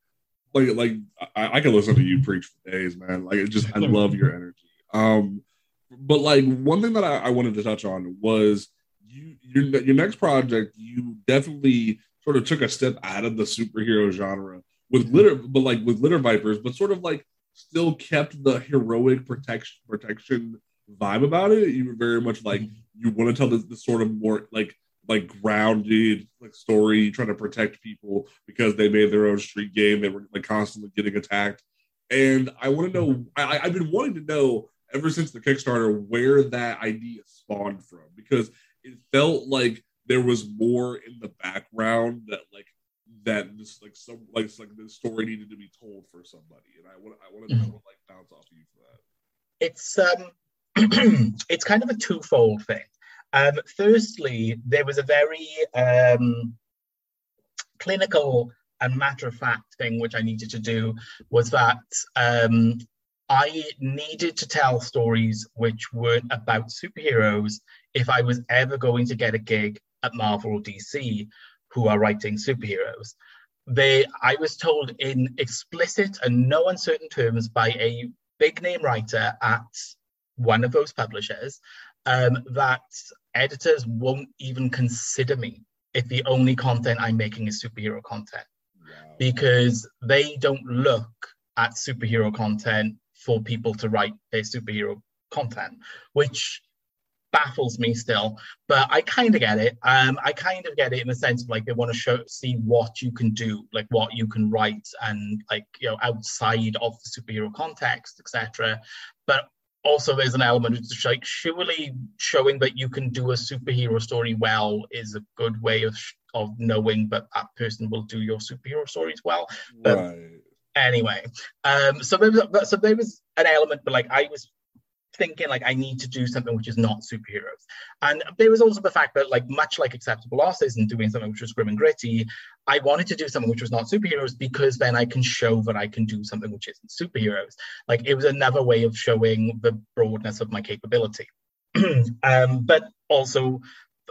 like, like I, I can listen to you preach for days, man. Like, it just, I love your energy. Um, but like one thing that I, I wanted to touch on was you, your, your next project, you definitely sort of took a step out of the superhero genre with Glitter, but like with Glitter Vipers, but sort of like, still kept the heroic protection protection vibe about it. You were very much like, you want to tell this, this sort of more like like grounded like story, trying to protect people because they made their own street game. They were like constantly getting attacked. And I want to know, I, I've been wanting to know ever since the Kickstarter where that idea spawned from, because it felt like there was more in the background that like that this like some like like this story needed to be told for somebody, and I want I want to mm-hmm. like bounce off of you for that. It's um, it's kind of a twofold thing. Um, firstly, there was a very um, clinical and matter of fact thing which I needed to do, was that um, I needed to tell stories which weren't about superheroes if I was ever going to get a gig at Marvel or D C. Who are writing superheroes. They, I was told in explicit and no uncertain terms by a big name writer at one of those publishers um, that editors won't even consider me if the only content I'm making is superhero content. Wow. Because they don't look at superhero content for people to write their superhero content, which baffles me still, but I kind of get it. Um, I kind of get it in the sense of like, they want to show, see what you can do, like what you can write, and like, you know, outside of the superhero context, et cetera. But also, there's an element of like, surely showing that you can do a superhero story well is a good way of of knowing that that person will do your superhero stories well. But right. Anyway, um, so there was so there was an element, but like I was thinking like I need to do something which is not superheroes. And there was also the fact that like much like Acceptable Losses and doing something which was grim and gritty, I wanted to do something which was not superheroes because then I can show that I can do something which isn't superheroes. Like it was another way of showing the broadness of my capability. um, but also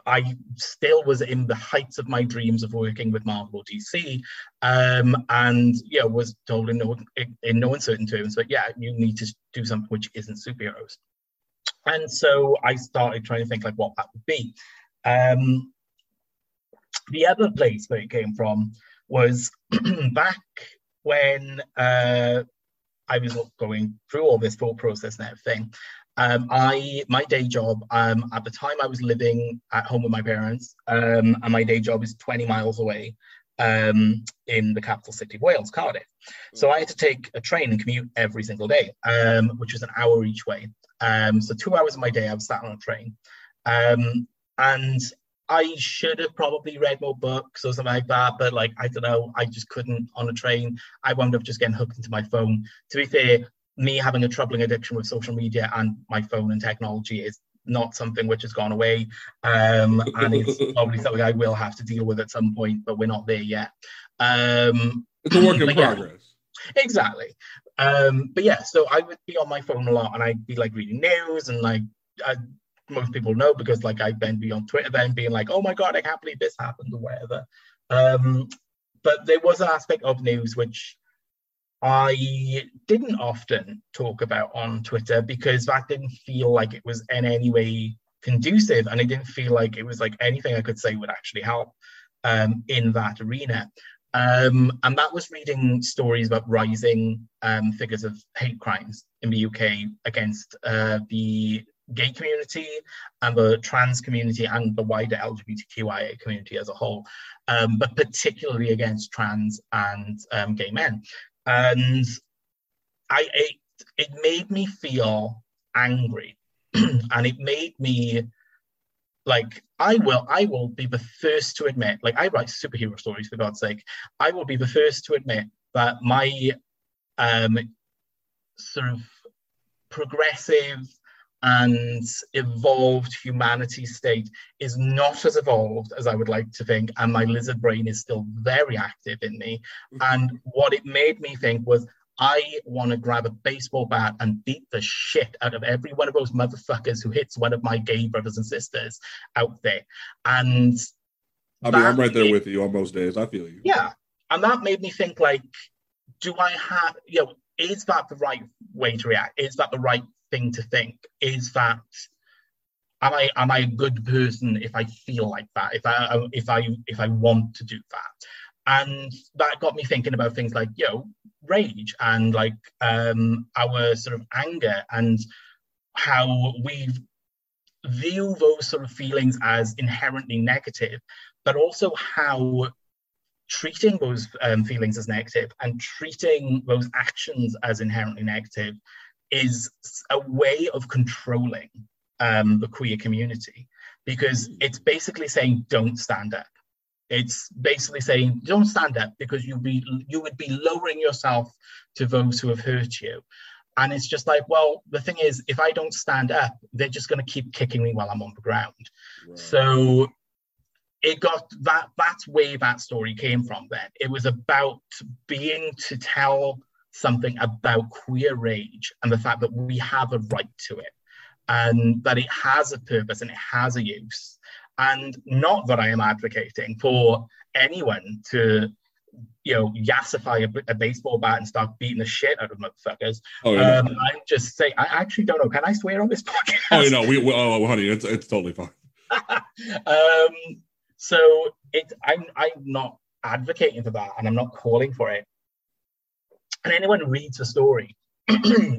I still was in the heights of my dreams of working with Marvel or D C, um, and yeah, was told in no, in no uncertain terms that yeah, you need to do something which isn't superheroes. And so I started trying to think like what that would be. Um, The other place that it came from was back when uh, I was going through all this thought process and everything. Um, I my day job, um, at the time I was living at home with my parents, um, and my day job is twenty miles away um, in the capital city of Wales, Cardiff. So I had to take a train and commute every single day, um, which was an hour each way. Um, so two hours of my day I was sat on a train. Um, and I should have probably read more books or something like that, but like, I don't know, I just couldn't on a train. I wound up just getting hooked into my phone. To be fair, me having a troubling addiction with social media and my phone and technology is not something which has gone away. Um, and it's probably something I will have to deal with at some point, but we're not there yet. Um, it's a work in progress. Yeah, exactly. Um, but yeah, so I would be on my phone a lot and I'd be like reading news and like, I, most people know because like I'd then be on Twitter then being like, oh my God, I can't believe this happened or whatever. Um, but there was an aspect of news which I didn't often talk about on Twitter because that didn't feel like it was in any way conducive and it didn't feel like it was like anything I could say would actually help um, in that arena. Um, and that was reading stories about rising um, figures of hate crimes in the U K against uh, the gay community and the trans community and the wider L G B T Q I A community as a whole, um, but particularly against trans and um, gay men. And I it, it made me feel angry and it made me like, I will I will be the first to admit, like I write superhero stories for God's sake, I will be the first to admit that my um, sort of progressive and evolved humanity state is not as evolved as I would like to think, and my lizard brain is still very active in me. And what it made me think was, I want to grab a baseball bat and beat the shit out of every one of those motherfuckers who hits one of my gay brothers and sisters out there. And I mean, I'm right there with you on most days. I feel you. Yeah, and that made me think, like, do I have, you know, is that the right way to react? Is that the right thing to think? Is that, am I am I a good person if I feel like that? If I if I if I want to do that? And that got me thinking about things like, you know, rage and like um, our sort of anger and how we view those sort of feelings as inherently negative, but also how treating those um, feelings as negative and treating those actions as inherently negative is a way of controlling um, the queer community, because it's basically saying, don't stand up. It's basically saying, don't stand up because you'd be, you would be lowering yourself to those who have hurt you. And it's just like, well, the thing is, if I don't stand up, they're just going to keep kicking me while I'm on the ground. Right. So it got that, that's where that story came from then. It was about being to tell something about queer rage and the fact that we have a right to it and that it has a purpose and it has a use. And not that I am advocating for anyone to, you know, yassify a, a baseball bat and start beating the shit out of motherfuckers. Oh, yeah. um, I'm just saying, I actually don't know. Can I swear on this podcast? Oh, no, we, we, oh, honey, it's, it's totally fine. um, so it, I'm, I'm not advocating for that and I'm not calling for it. And anyone who reads the story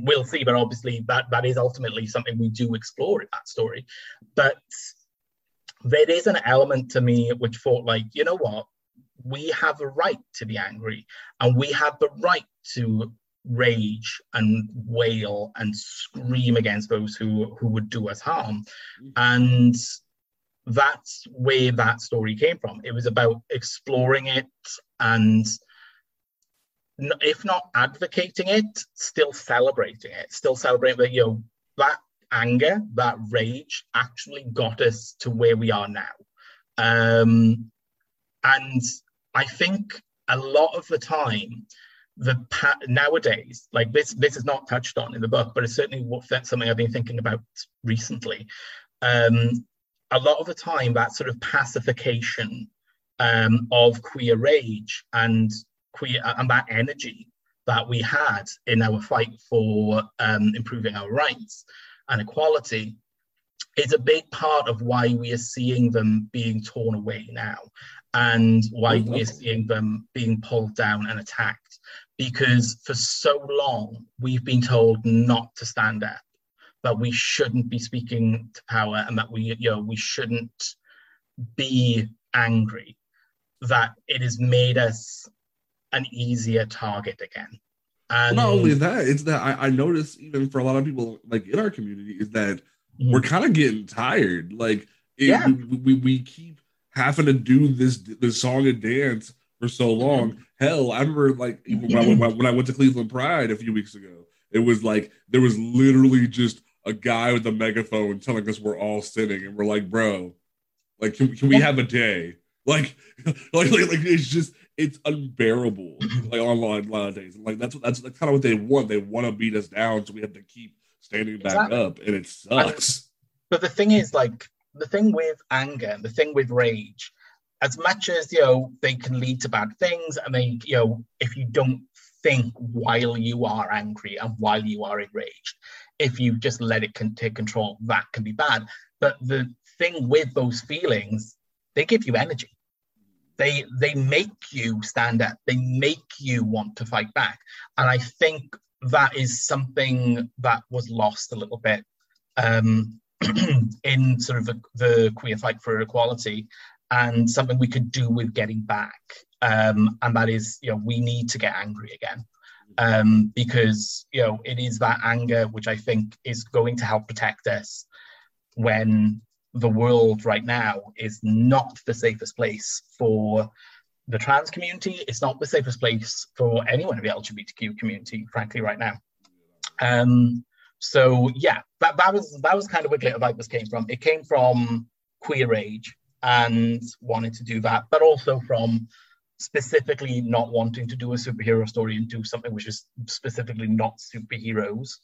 will see, but obviously that, that is ultimately something we do explore in that story. But there is an element to me which thought, like, you know what? We have a right to be angry and we have the right to rage and wail and scream against those who, who would do us harm. And that's where that story came from. It was about exploring it and, if not advocating it, still celebrating it, still celebrating that, you know, that anger, that rage actually got us to where we are now. Um, and I think a lot of the time, the pa- nowadays, like this, this is not touched on in the book, but it's certainly what, that's something I've been thinking about recently. Um, a lot of the time, that sort of pacification um, of queer rage and queer, and that energy that we had in our fight for um, improving our rights and equality is a big part of why we are seeing them being torn away now. and why we're seeing them being pulled down and attacked. Because for so long, we've been told not to stand up, that we shouldn't be speaking to power, and that we, you know, we shouldn't be angry, that it has made us an easier target again. And well, not only that, it's that I, I notice even for a lot of people like in our community is that mm-hmm. we're kind of getting tired. Like it, yeah. we, we we keep having to do this this song and dance for so long. Mm-hmm. Hell, I remember like even when, I, when I went to Cleveland Pride a few weeks ago, it was like there was literally just a guy with a megaphone telling us we're all sinning, and we're like, bro, like can, can we yeah. have a day? Like, like, like, like it's just. It's unbearable, like online nowadays. Like that's that's, that's kind of what they want. They want to beat us down, so we have to keep standing back exactly. up, and it sucks. But the thing is, like the thing with anger, the thing with rage, as much as you know, they can lead to bad things, and they, you know, if you don't think while you are angry and while you are enraged, if you just let it can take control, that can be bad. But the thing with those feelings, they give you energy. They they make you stand up. They make you want to fight back. And I think that is something that was lost a little bit um, in sort of the, the queer fight for equality, and something we could do with getting back. Um, and that is, you know, we need to get angry again um, because, you know, it is that anger which I think is going to help protect us when the world right now is not the safest place for the trans community. It's not the safest place for anyone in the L G B T Q community, frankly, right now. Um, so yeah, that, that was that was kind of where Glitter Vipers came from. It came from queer rage and wanting to do that, but also from specifically not wanting to do a superhero story and do something which is specifically not superheroes.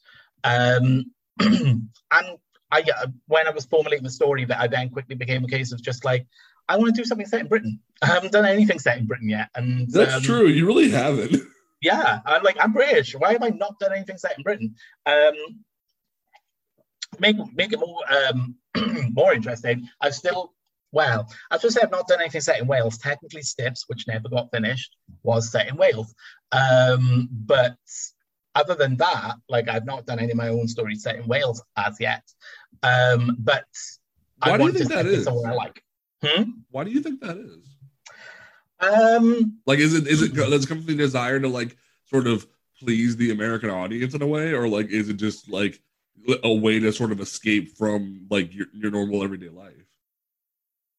Um, and I, when I was formulating the story, that I then quickly became a case of just like, I want to do something set in Britain. I haven't done anything set in Britain yet. And that's um, true. You really haven't. Yeah. I'm like, I'm British. Why have I not done anything set in Britain? Um, make make it more um, more interesting. I've still, well, I've just said I've not done anything set in Wales. Technically, Stiffs, which never got finished, was set in Wales. Um, but other than that, like I've not done any of my own stories set in Wales as yet. Um, but Why I do want you think to that is someone I like. Hmm? Why do you think that is? Um, like, is it is it does it come from the desire to like sort of please the American audience in a way, or like is it just like a way to sort of escape from like your, your normal everyday life?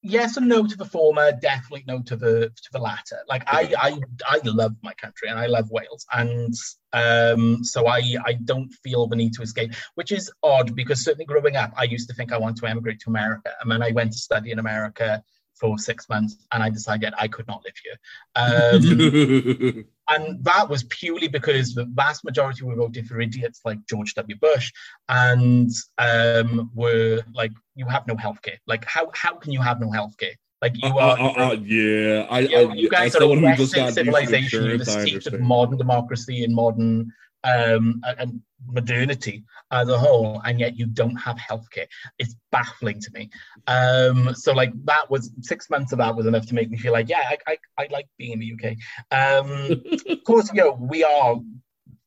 Yes and no to the former, definitely no to the to the latter. Like I I, I love my country and I love Wales, and um, so I, I don't feel the need to escape, which is odd because certainly growing up I used to think I wanted to emigrate to America, and then I went to study in America for six months and I decided I could not live here. Um, and that was purely because the vast majority were voting for idiots like George W. Bush, and um, were like, you have no healthcare. Like, how how can you have no healthcare? Like, you are... Uh, uh, uh, yeah. I, you, I, you guys are a Western civilization, you're the seat of modern democracy and modern um, and modernity as a whole, and yet you don't have healthcare. It's baffling to me. Um, so, like, that was... Six months of that was enough to make me feel like, yeah, I, I, I like being in the U K. Um, of course, you know, we are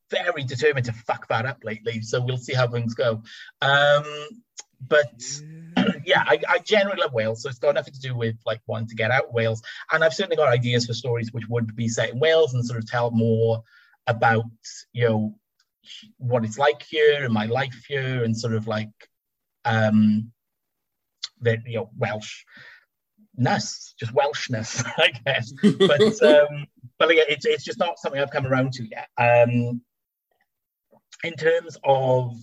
very determined to fuck that up lately, so we'll see how things go. Um... But yeah, I, I generally love Wales, so it's got nothing to do with like wanting to get out of Wales. And I've certainly got ideas for stories which would be set in Wales and sort of tell more about, you know, what it's like here and my life here, and sort of like um, the, you know, Welshness, just Welshness, I guess. But um, but yeah, it's it's just not something I've come around to yet. Um, in terms of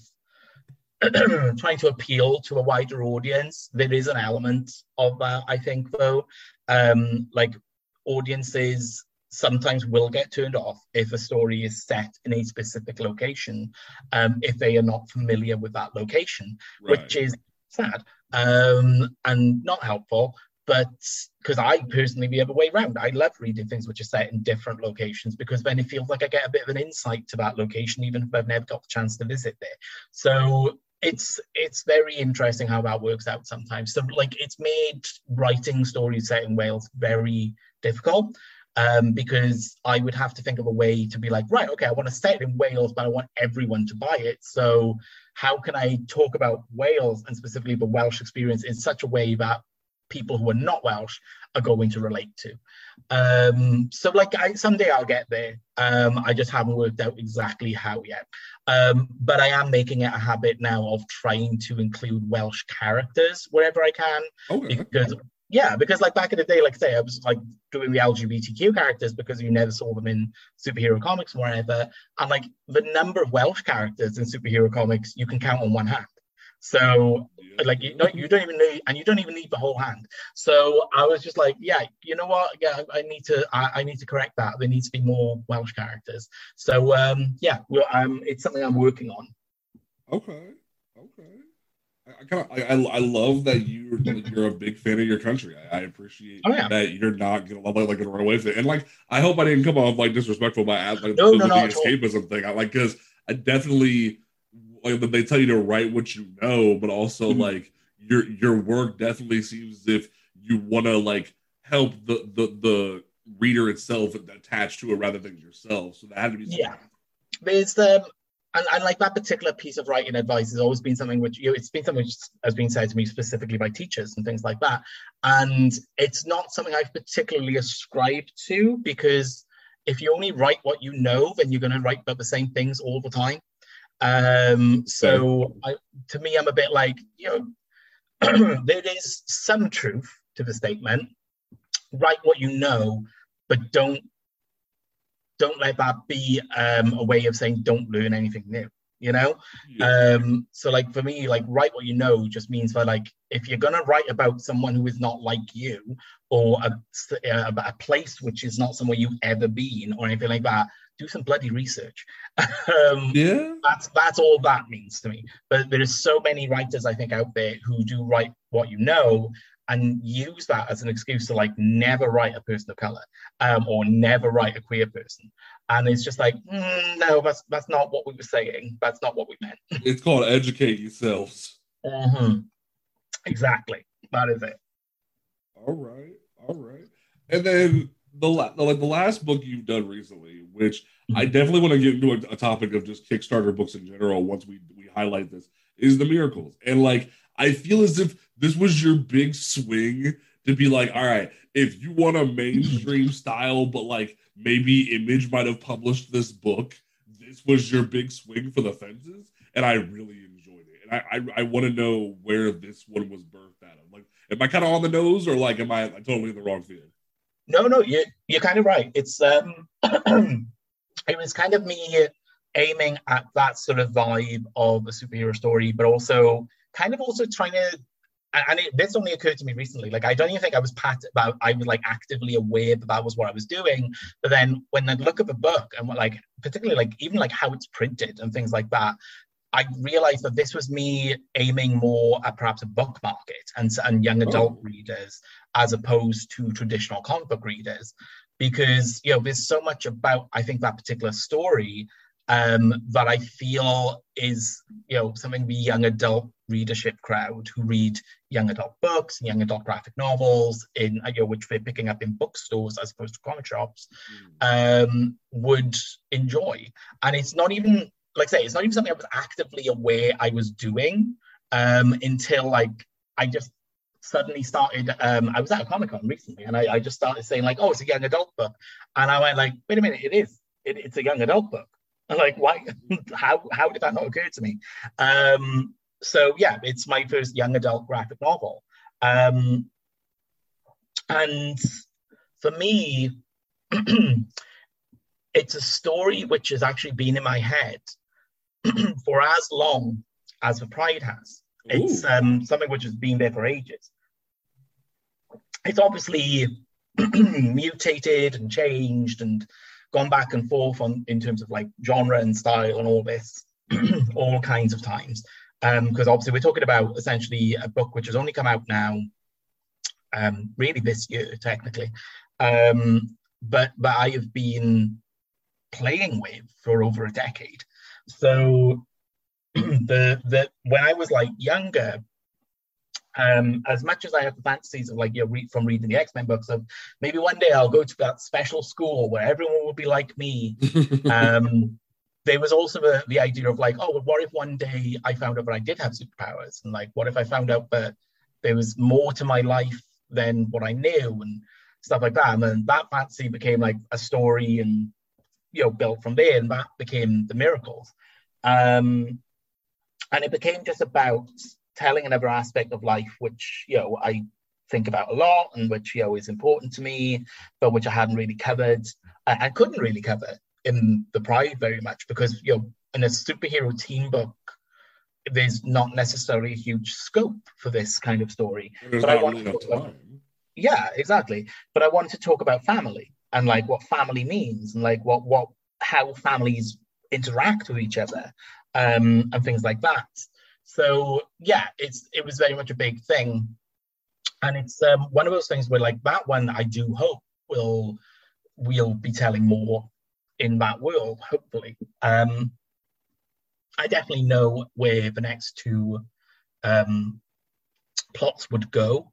trying to appeal to a wider audience, there is an element of that, I think, though. Um, like, audiences sometimes will get turned off if a story is set in a specific location, um, if they are not familiar with that location, right. Which is sad um, and not helpful. But because I personally the other way around, I love reading things which are set in different locations, because then it feels like I get a bit of an insight to that location, even if I've never got the chance to visit there. So it's it's very interesting how that works out sometimes. So like, it's made writing stories set in Wales very difficult, um, because I would have to think of a way to be like, right, okay, I want to set it in Wales, but I want everyone to buy it. So how can I talk about Wales and specifically the Welsh experience in such a way that people who are not Welsh are going to relate to? Um, so like, I, someday I'll get there. Um, I just haven't worked out exactly how yet. Um, but I am making it a habit now of trying to include Welsh characters wherever I can. Oh, yeah. Because, yeah, because like back in the day, like say, I was like doing the L G B T Q characters because you never saw them in superhero comics or whatever. And like the number of Welsh characters in superhero comics, you can count on one hand. So like, you know, you don't even need, and you don't even need the whole hand. So I was just like, yeah, you know what? Yeah, I, I need to, I, I need to correct that. There needs to be more Welsh characters. So um, yeah, well, um, it's something I'm working on. Okay, okay. I, I kind of, I, I, I love that you're, you're a big fan of your country. I, I appreciate oh, yeah. that you're not gonna like, like gonna run away with it. And like, I hope I didn't come off like disrespectful by like no, no, the no, escapism thing. I like, because I definitely. Like, they tell you to write what you know, but also mm-hmm. like your your work definitely seems as if you want to like help the, the the reader itself attach to it rather than yourself. So that had to be something. Yeah. There's um and, and like that particular piece of writing advice has always been something which you know, it's been something which has been said to me specifically by teachers and things like that. And it's not something I've particularly ascribed to, because if you only write what you know, then you're going to write about the same things all the time. Um, so I, to me, I'm a bit like, you know, there is some truth to the statement, write what you know, but don't, don't let that be um, a way of saying don't learn anything new, you know? Yeah. Um, so like for me, like write what you know just means that like, if you're going to write about someone who is not like you, or a, a, a place which is not somewhere you've ever been or anything like that, do some bloody research. um, yeah, that's that's all that means to me. But there are so many writers, I think, out there who do write what you know and use that as an excuse to like never write a person of color um, or never write a queer person. And it's just like, mm, no, that's that's not what we were saying. That's not what we meant. It's called educate yourselves. Mm-hmm. Exactly. That is it. All right. All right. And then the like la- the last book you've done recently, which I definitely want to get into a, a topic of just Kickstarter books in general once we, we highlight this, is The Miracles. And like, I feel as if this was your big swing to be like, all right, if you want a mainstream style, but like maybe Image might have published this book, this was your big swing for the fences. And I really enjoyed it. And I I, I want to know where this one was birthed out of. Like, am I kind of on the nose, or like, am I like, totally in the wrong field? No, no, you, you're kind of right. It's um, it was kind of me aiming at that sort of vibe of a superhero story, but also kind of also trying to, and it, this only occurred to me recently. Like, I don't even think I was pat about, I was like actively aware that that was what I was doing. But then when I look at the book and what, like, particularly like even like how it's printed and things like that, I realized that this was me aiming more at perhaps a book market and, and young adult oh. readers, as opposed to traditional comic book readers, because, you know, there's so much about, I think, that particular story um, that I feel is, you know, something the young adult readership crowd who read young adult books, young adult graphic novels, in, you know, which they're picking up in bookstores as opposed to comic shops, mm. um, would enjoy. And it's not even... like I say, it's not even something I was actively aware I was doing um, until like I just suddenly started, um, I was at a Comic-Con recently and I, I just started saying like, oh, it's a young adult book. And I went like, wait a minute, it is, it, it's a young adult book. I'm like, why, how how did that not occur to me? Um, so yeah, it's my first young adult graphic novel. Um, and for me, it's a story which has actually been in my head for as long as the Pride has. It's um, something which has been there for ages. It's obviously mutated and changed and gone back and forth on in terms of like genre and style and all this, all kinds of times. Because um, obviously we're talking about essentially a book which has only come out now, um, really this year technically, um, but but I have been playing with for over a decade. So the the when I was like younger, um, as much as I have the fantasies of like, you know, read, from reading the X-Men books of maybe one day I'll go to that special school where everyone will be like me. Um, there was also the, the idea of like, oh, well, what if one day I found out that I did have superpowers? And like, what if I found out that there was more to my life than what I knew and stuff like that? And then that fantasy became like a story and, you know, built from there, and that became The Miracles. Um, and it became just about telling another aspect of life, which, you know, I think about a lot and which, you know, is important to me, but which I hadn't really covered. I, I couldn't really cover in the Pride very much because, you know, in a superhero team book, there's not necessarily a huge scope for this kind of story. There's but I want really to talk about, yeah, exactly. But I wanted to talk about family and like what family means and like what, what, how families interact with each other, um, and things like that. So yeah, it's it was very much a big thing, and it's um, one of those things where like that one I do hope will we'll be telling more in that world, hopefully. Um, I definitely know where the next two um, plots would go,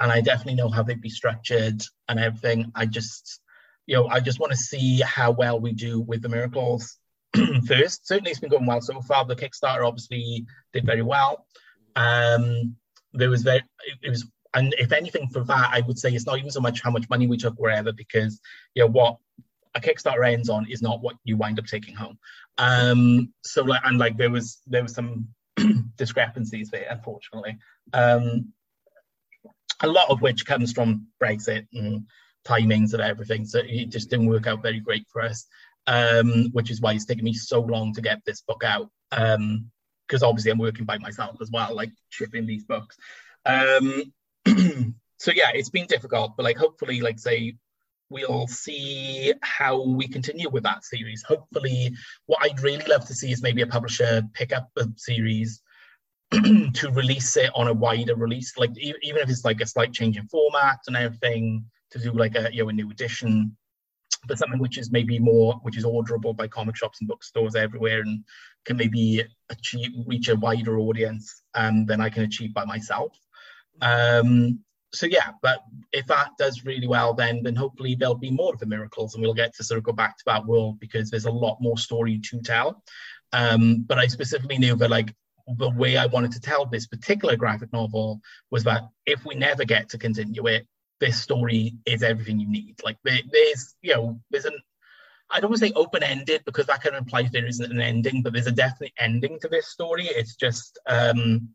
and I definitely know how they'd be structured and everything. I just, you know, I just want to see how well we do with The Miracles. First, certainly it's been going well so far. The Kickstarter obviously did very well. Um, there was very, it was, and if anything for that, I would say it's not even so much how much money we took wherever, because, you know, what a Kickstarter ends on is not what you wind up taking home. Um, so like, and like there was there was some discrepancies there, unfortunately. Um, a lot of which comes from Brexit and timings of everything. So it just didn't work out very great for us. Um, which is why it's taken me so long to get this book out, because um, obviously I'm working by myself as well, like shipping these books. Um, so yeah, it's been difficult, but like hopefully, like say, we'll see how we continue with that series. Hopefully, what I'd really love to see is maybe a publisher pick up a series to release it on a wider release, like e- even if it's like a slight change in format and everything, to do like a, you know, a new edition. But something which is maybe more, which is orderable by comic shops and bookstores everywhere, and can maybe achieve, reach a wider audience um, than I can achieve by myself. Um, so yeah, but if that does really well, then then hopefully there'll be more of The Miracles, and we'll get to sort of go back to that world because there's a lot more story to tell. Um, but I specifically knew that like the way I wanted to tell this particular graphic novel was that if we never get to continue it, this story is everything you need. Like there, there's, you know, there's an, I don't want to say open-ended because that kind of implies there isn't an ending, but there's a definite ending to this story. It's just, um,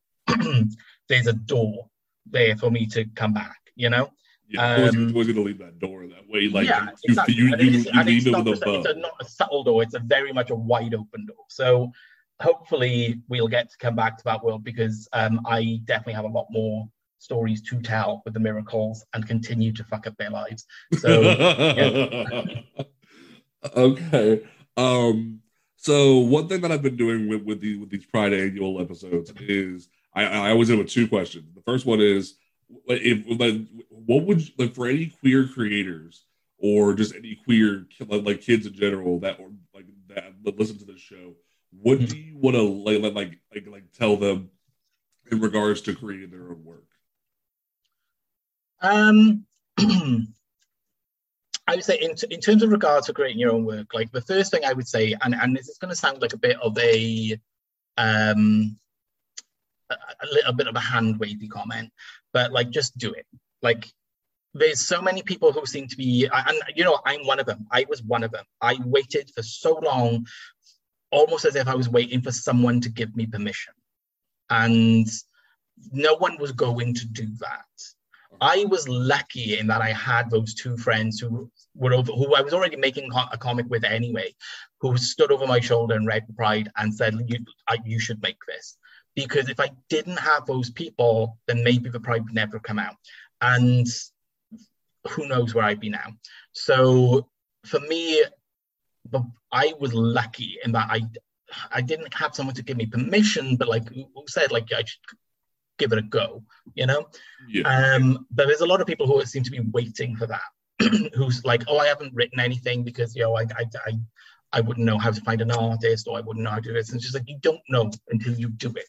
there's a door there for me to come back, you know? Yeah, um, always, always going to leave that door that way. Like, yeah, you, exactly. you, you, you, you leave it with a bug. It's a, not a subtle door, it's a very much a wide open door. So hopefully we'll get to come back to that world because um, I definitely have a lot more stories to tell with The Miracles and continue to fuck up their lives. So, yeah. Okay. Um, so one thing that I've been doing with with, the, with these Pride annual episodes is I, I always end with two questions. The first one is, if like, what would like for any queer creators or just any queer like, like kids in general that or like that listen to this show, what mm-hmm. do you want to like like like like tell them in regards to creating their own work? Um, I would say in, in terms of regards to creating your own work, like the first thing I would say, and, and this is going to sound like a bit of a, um, a, a little bit of a hand-wavy comment, but like, just do it. Like there's so many people who seem to be, and you know, I'm one of them. I was one of them. I waited for so long, almost as if I was waiting for someone to give me permission. And no one was going to do that. I was lucky in that I had those two friends who were over, who I was already making a comic with anyway, who stood over my shoulder and read Pride and said, you, I, you should make this. Because if I didn't have those people, then maybe the Pride would never come out. And who knows where I'd be now. So for me, I was lucky in that I, I didn't have someone to give me permission, but like who said, like, I should give it a go, you know? Yeah. Um, but there's a lot of people who seem to be waiting for that, who's like, oh, I haven't written anything because, you know, I, I, I, I wouldn't know how to find an artist, or I wouldn't know how to do this. And she's like, you don't know until you do it.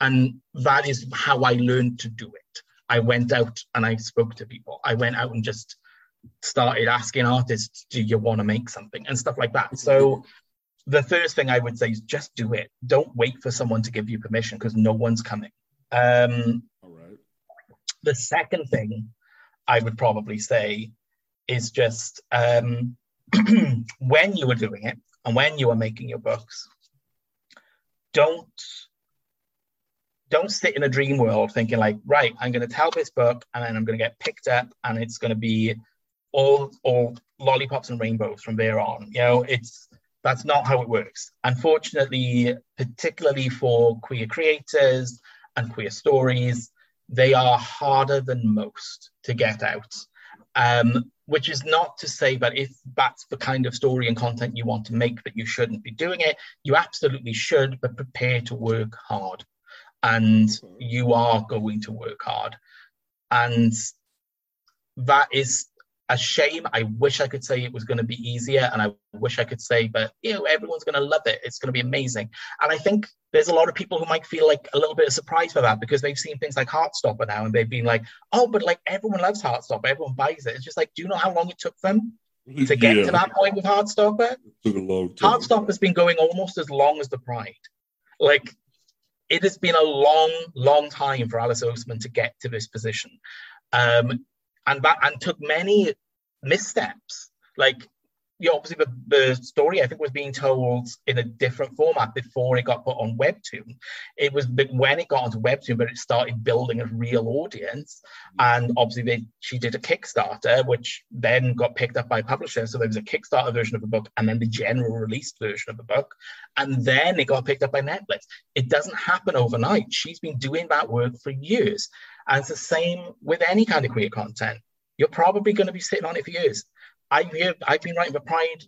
And that is how I learned to do it. I went out and I spoke to people. I went out and just started asking artists, do you want to make something? And stuff like that. So the first thing I would say is just do it. Don't wait for someone to give you permission, because no one's coming. Um, All right. The second thing I would probably say is just um, when you were doing it and when you were making your books, don't Don't sit in a dream world thinking like, right, I'm going to tell this book and then I'm going to get picked up and it's going to be all all lollipops and rainbows from there on. You know, it's that's not how it works. Unfortunately, particularly for queer creators and queer stories, they are harder than most to get out, um, which is not to say that if that's the kind of story and content you want to make that you shouldn't be doing it. You absolutely should, but prepare to work hard. And you are going to work hard. And that is a shame. I wish I could say it was going to be easier. And I wish I could say, but, you know, everyone's going to love it. It's going to be amazing. And I think there's a lot of people who might feel like a little bit of surprise for that, because they've seen things like Heartstopper now. And they've been like, oh, but like everyone loves Heartstopper. Everyone buys it. It's just like, do you know how long it took them to get yeah. to that point with Heartstopper? It took a long time. Heartstopper's been going almost as long as the Pride. Like, it has been a long, long time for Alice Oseman to get to this position. Um, and that and took many missteps. Like, you know, obviously the, the story, I think, was being told in a different format before it got put on Webtoon. It was when it got onto Webtoon, but it started building a real audience. And obviously they, she did a Kickstarter, which then got picked up by publishers. So there was a Kickstarter version of the book and then the general release version of the book. And then it got picked up by Netflix. It doesn't happen overnight. She's been doing that work for years. And it's the same with any kind of queer content. You're probably going to be sitting on it for years. I've, I've been writing for Pride,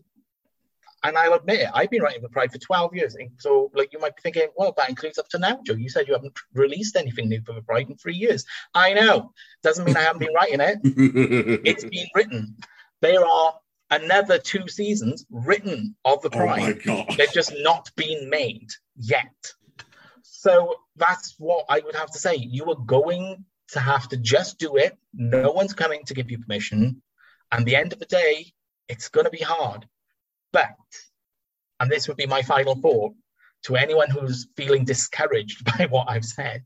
and I'll admit it, I've been writing for Pride for twelve years. And so, like, you might be thinking, well, that includes up to now, Joe. You said you haven't released anything new for the Pride in three years. I know. Doesn't mean I haven't been writing it. It's been written. There are another two seasons written of the Pride. Oh my God. They've just not been made yet. So that's what I would have to say. You are going to have to just do it. No one's coming to give you permission. And the end of the day, it's going to be hard. But, and this would be my final thought to anyone who's feeling discouraged by what I've said,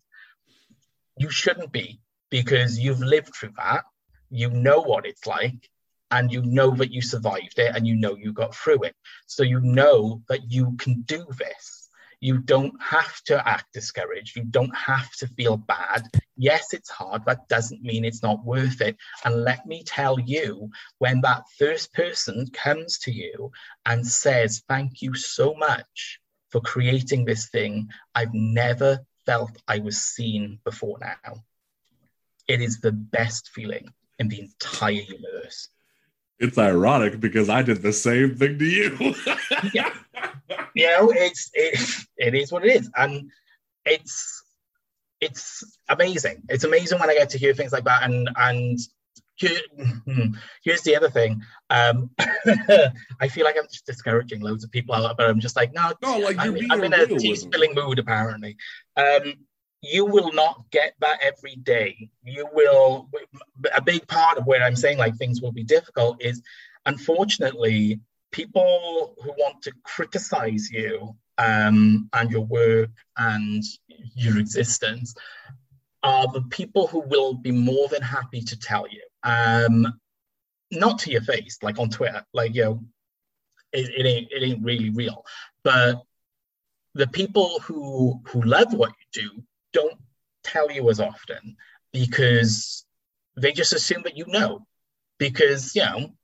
you shouldn't be, because you've lived through that. You know what it's like, and you know that you survived it, and you know you got through it. So you know that you can do this. You don't have to act discouraged. You don't have to feel bad. Yes, it's hard. That doesn't mean it's not worth it. And let me tell you, when that first person comes to you and says, thank you so much for creating this thing, I've never felt I was seen before now. It is the best feeling in the entire universe. It's ironic because I did the same thing to you. Yeah. You know, it's it, it is what it is, and it's it's amazing. It's amazing when I get to hear things like that. And and here, here's the other thing. Um, I feel like I'm just discouraging loads of people out, but I'm just like, no, no like I'm, I'm in a tea-spilling mood. Apparently, um, you will not get that every day. You will. A big part of where I'm saying like things will be difficult is, unfortunately, people who want to criticize you um, and your work and your existence are the people who will be more than happy to tell you. Um, not to your face, like on Twitter, like, you know, it, it, ain't, it ain't really real. But the people who, who love what you do don't tell you as often, because they just assume that you know, because, you know,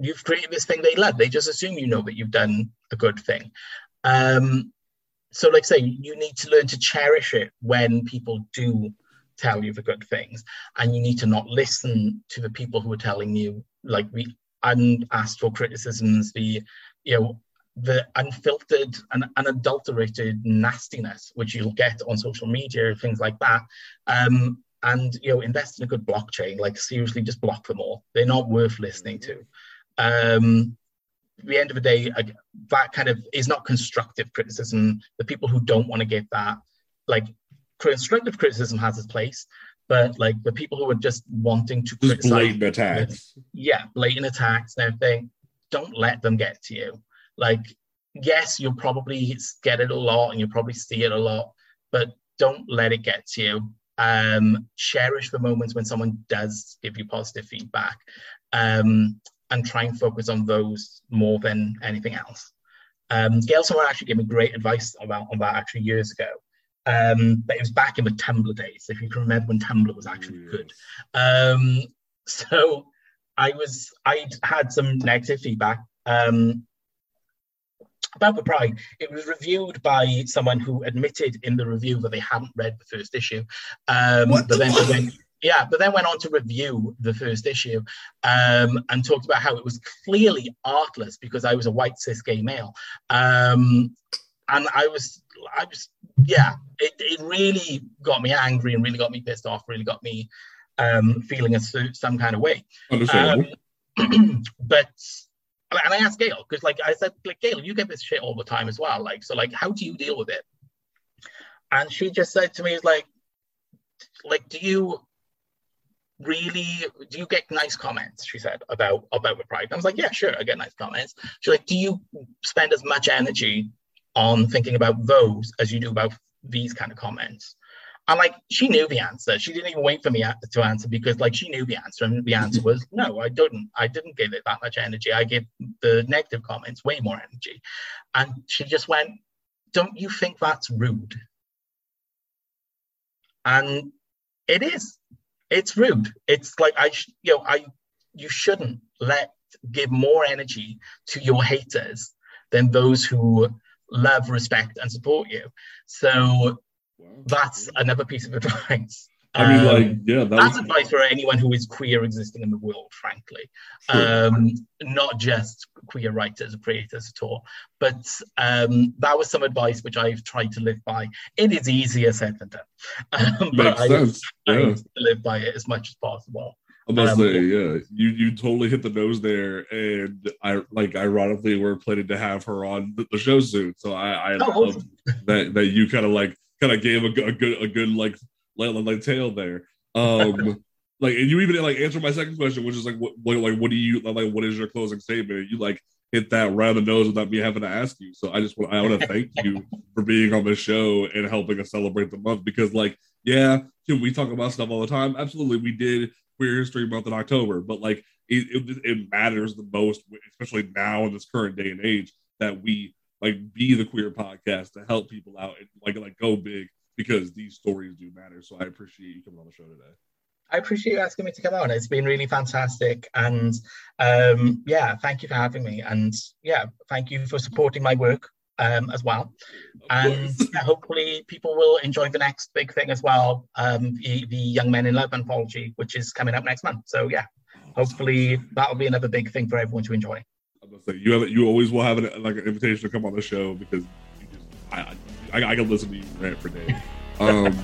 you've created this thing they love. They just assume you know that you've done a good thing. Um, so like I say, you need to learn to cherish it when people do tell you the good things. And you need to not listen to the people who are telling you like the unasked for criticisms, the, you know, the unfiltered and unadulterated nastiness, which you'll get on social media, things like that. Um, and, you know, invest in a good blockchain. Like seriously, just block them all. They're not worth listening to. Um, at the end of the day, that kind of is not constructive criticism. The people who don't want to give that, like, constructive criticism has its place, but like the people who are just wanting to criticize, blatant attacks, yeah, blatant attacks and everything, don't let them get to you. Like, yes, you'll probably get it a lot and you'll probably see it a lot, but don't let it get to you. Um, cherish the moments when someone does give you positive feedback, um, and try and focus on those more than anything else. Um, Gail someone actually gave me great advice about on that actually years ago. Um, but it was back in the Tumblr days, if you can remember when Tumblr was actually yes. good. Um, so I was, I had some negative feedback um, about the Pride. It was reviewed by someone who admitted in the review that they hadn't read the first issue. Um, what but the then they went, yeah, but then went on to review the first issue um, and talked about how it was clearly artless because I was a white cis gay male. Um, and I was... I was, yeah, it, it really got me angry and really got me pissed off, really got me um, feeling a, some kind of way. Um, but, and I asked Gail, because like I said, like, Gail, you get this shit all the time as well. Like, so like, how do you deal with it? And she just said to me, like, like, do you really, do you get nice comments? She said about, about the Pride. I was like, yeah, sure, I get nice comments. She's like, do you spend as much energy on thinking about those as you do about these kind of comments? And like, she knew the answer. She didn't even wait for me to answer because like she knew the answer, and the answer was no, I didn't. I didn't give it that much energy. I gave the negative comments way more energy. And she just went, don't you think that's rude? And it is. It's rude. It's like, I, sh- you know, I, you shouldn't let, give more energy to your haters than those who love, respect, and support you. So wow. That's another piece of advice. Um, I mean, like, yeah, that that's was... advice for anyone who is queer existing in the world, frankly. Sure. Um, not just queer writers or creators at all. But um, that was some advice which I've tried to live by. It is easier said than done. Um, but I, yeah. I live by it as much as possible. I must um, say, yeah, you you totally hit the nose there, and I like ironically we're planning to have her on the, the show soon. So I, I oh, love awesome. that that you kind of like kind of gave a, a good a good like like, like tale there. Um, like, and you even like answered my second question, which is like, what like what do you like? What is your closing statement? You like hit that round the nose without me having to ask you. So I just want I want to thank you for being on the show and helping us celebrate the month, because like yeah, can we talk about stuff all the time? Absolutely, we did. Queer History Month in October, but like it, it, it matters the most, especially now in this current day and age, that we like be the queer podcast to help people out and like like go big, because these stories do matter. So I appreciate you coming on the show today. I appreciate you asking me to come on. It's been really fantastic, and um, yeah, thank you for having me, and yeah, thank you for supporting my work um, as well. And yeah, hopefully people will enjoy the next big thing as well, um, the, the Young Men in Love anthology, which is coming up next month. So yeah, hopefully that'll be another big thing for everyone to enjoy. I must say, you have you always will have an, like an invitation to come on the show, because you just, I, I I can listen to you rant for days. Um,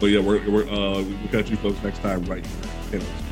but yeah, we're we're uh, we'll catch you folks next time right here.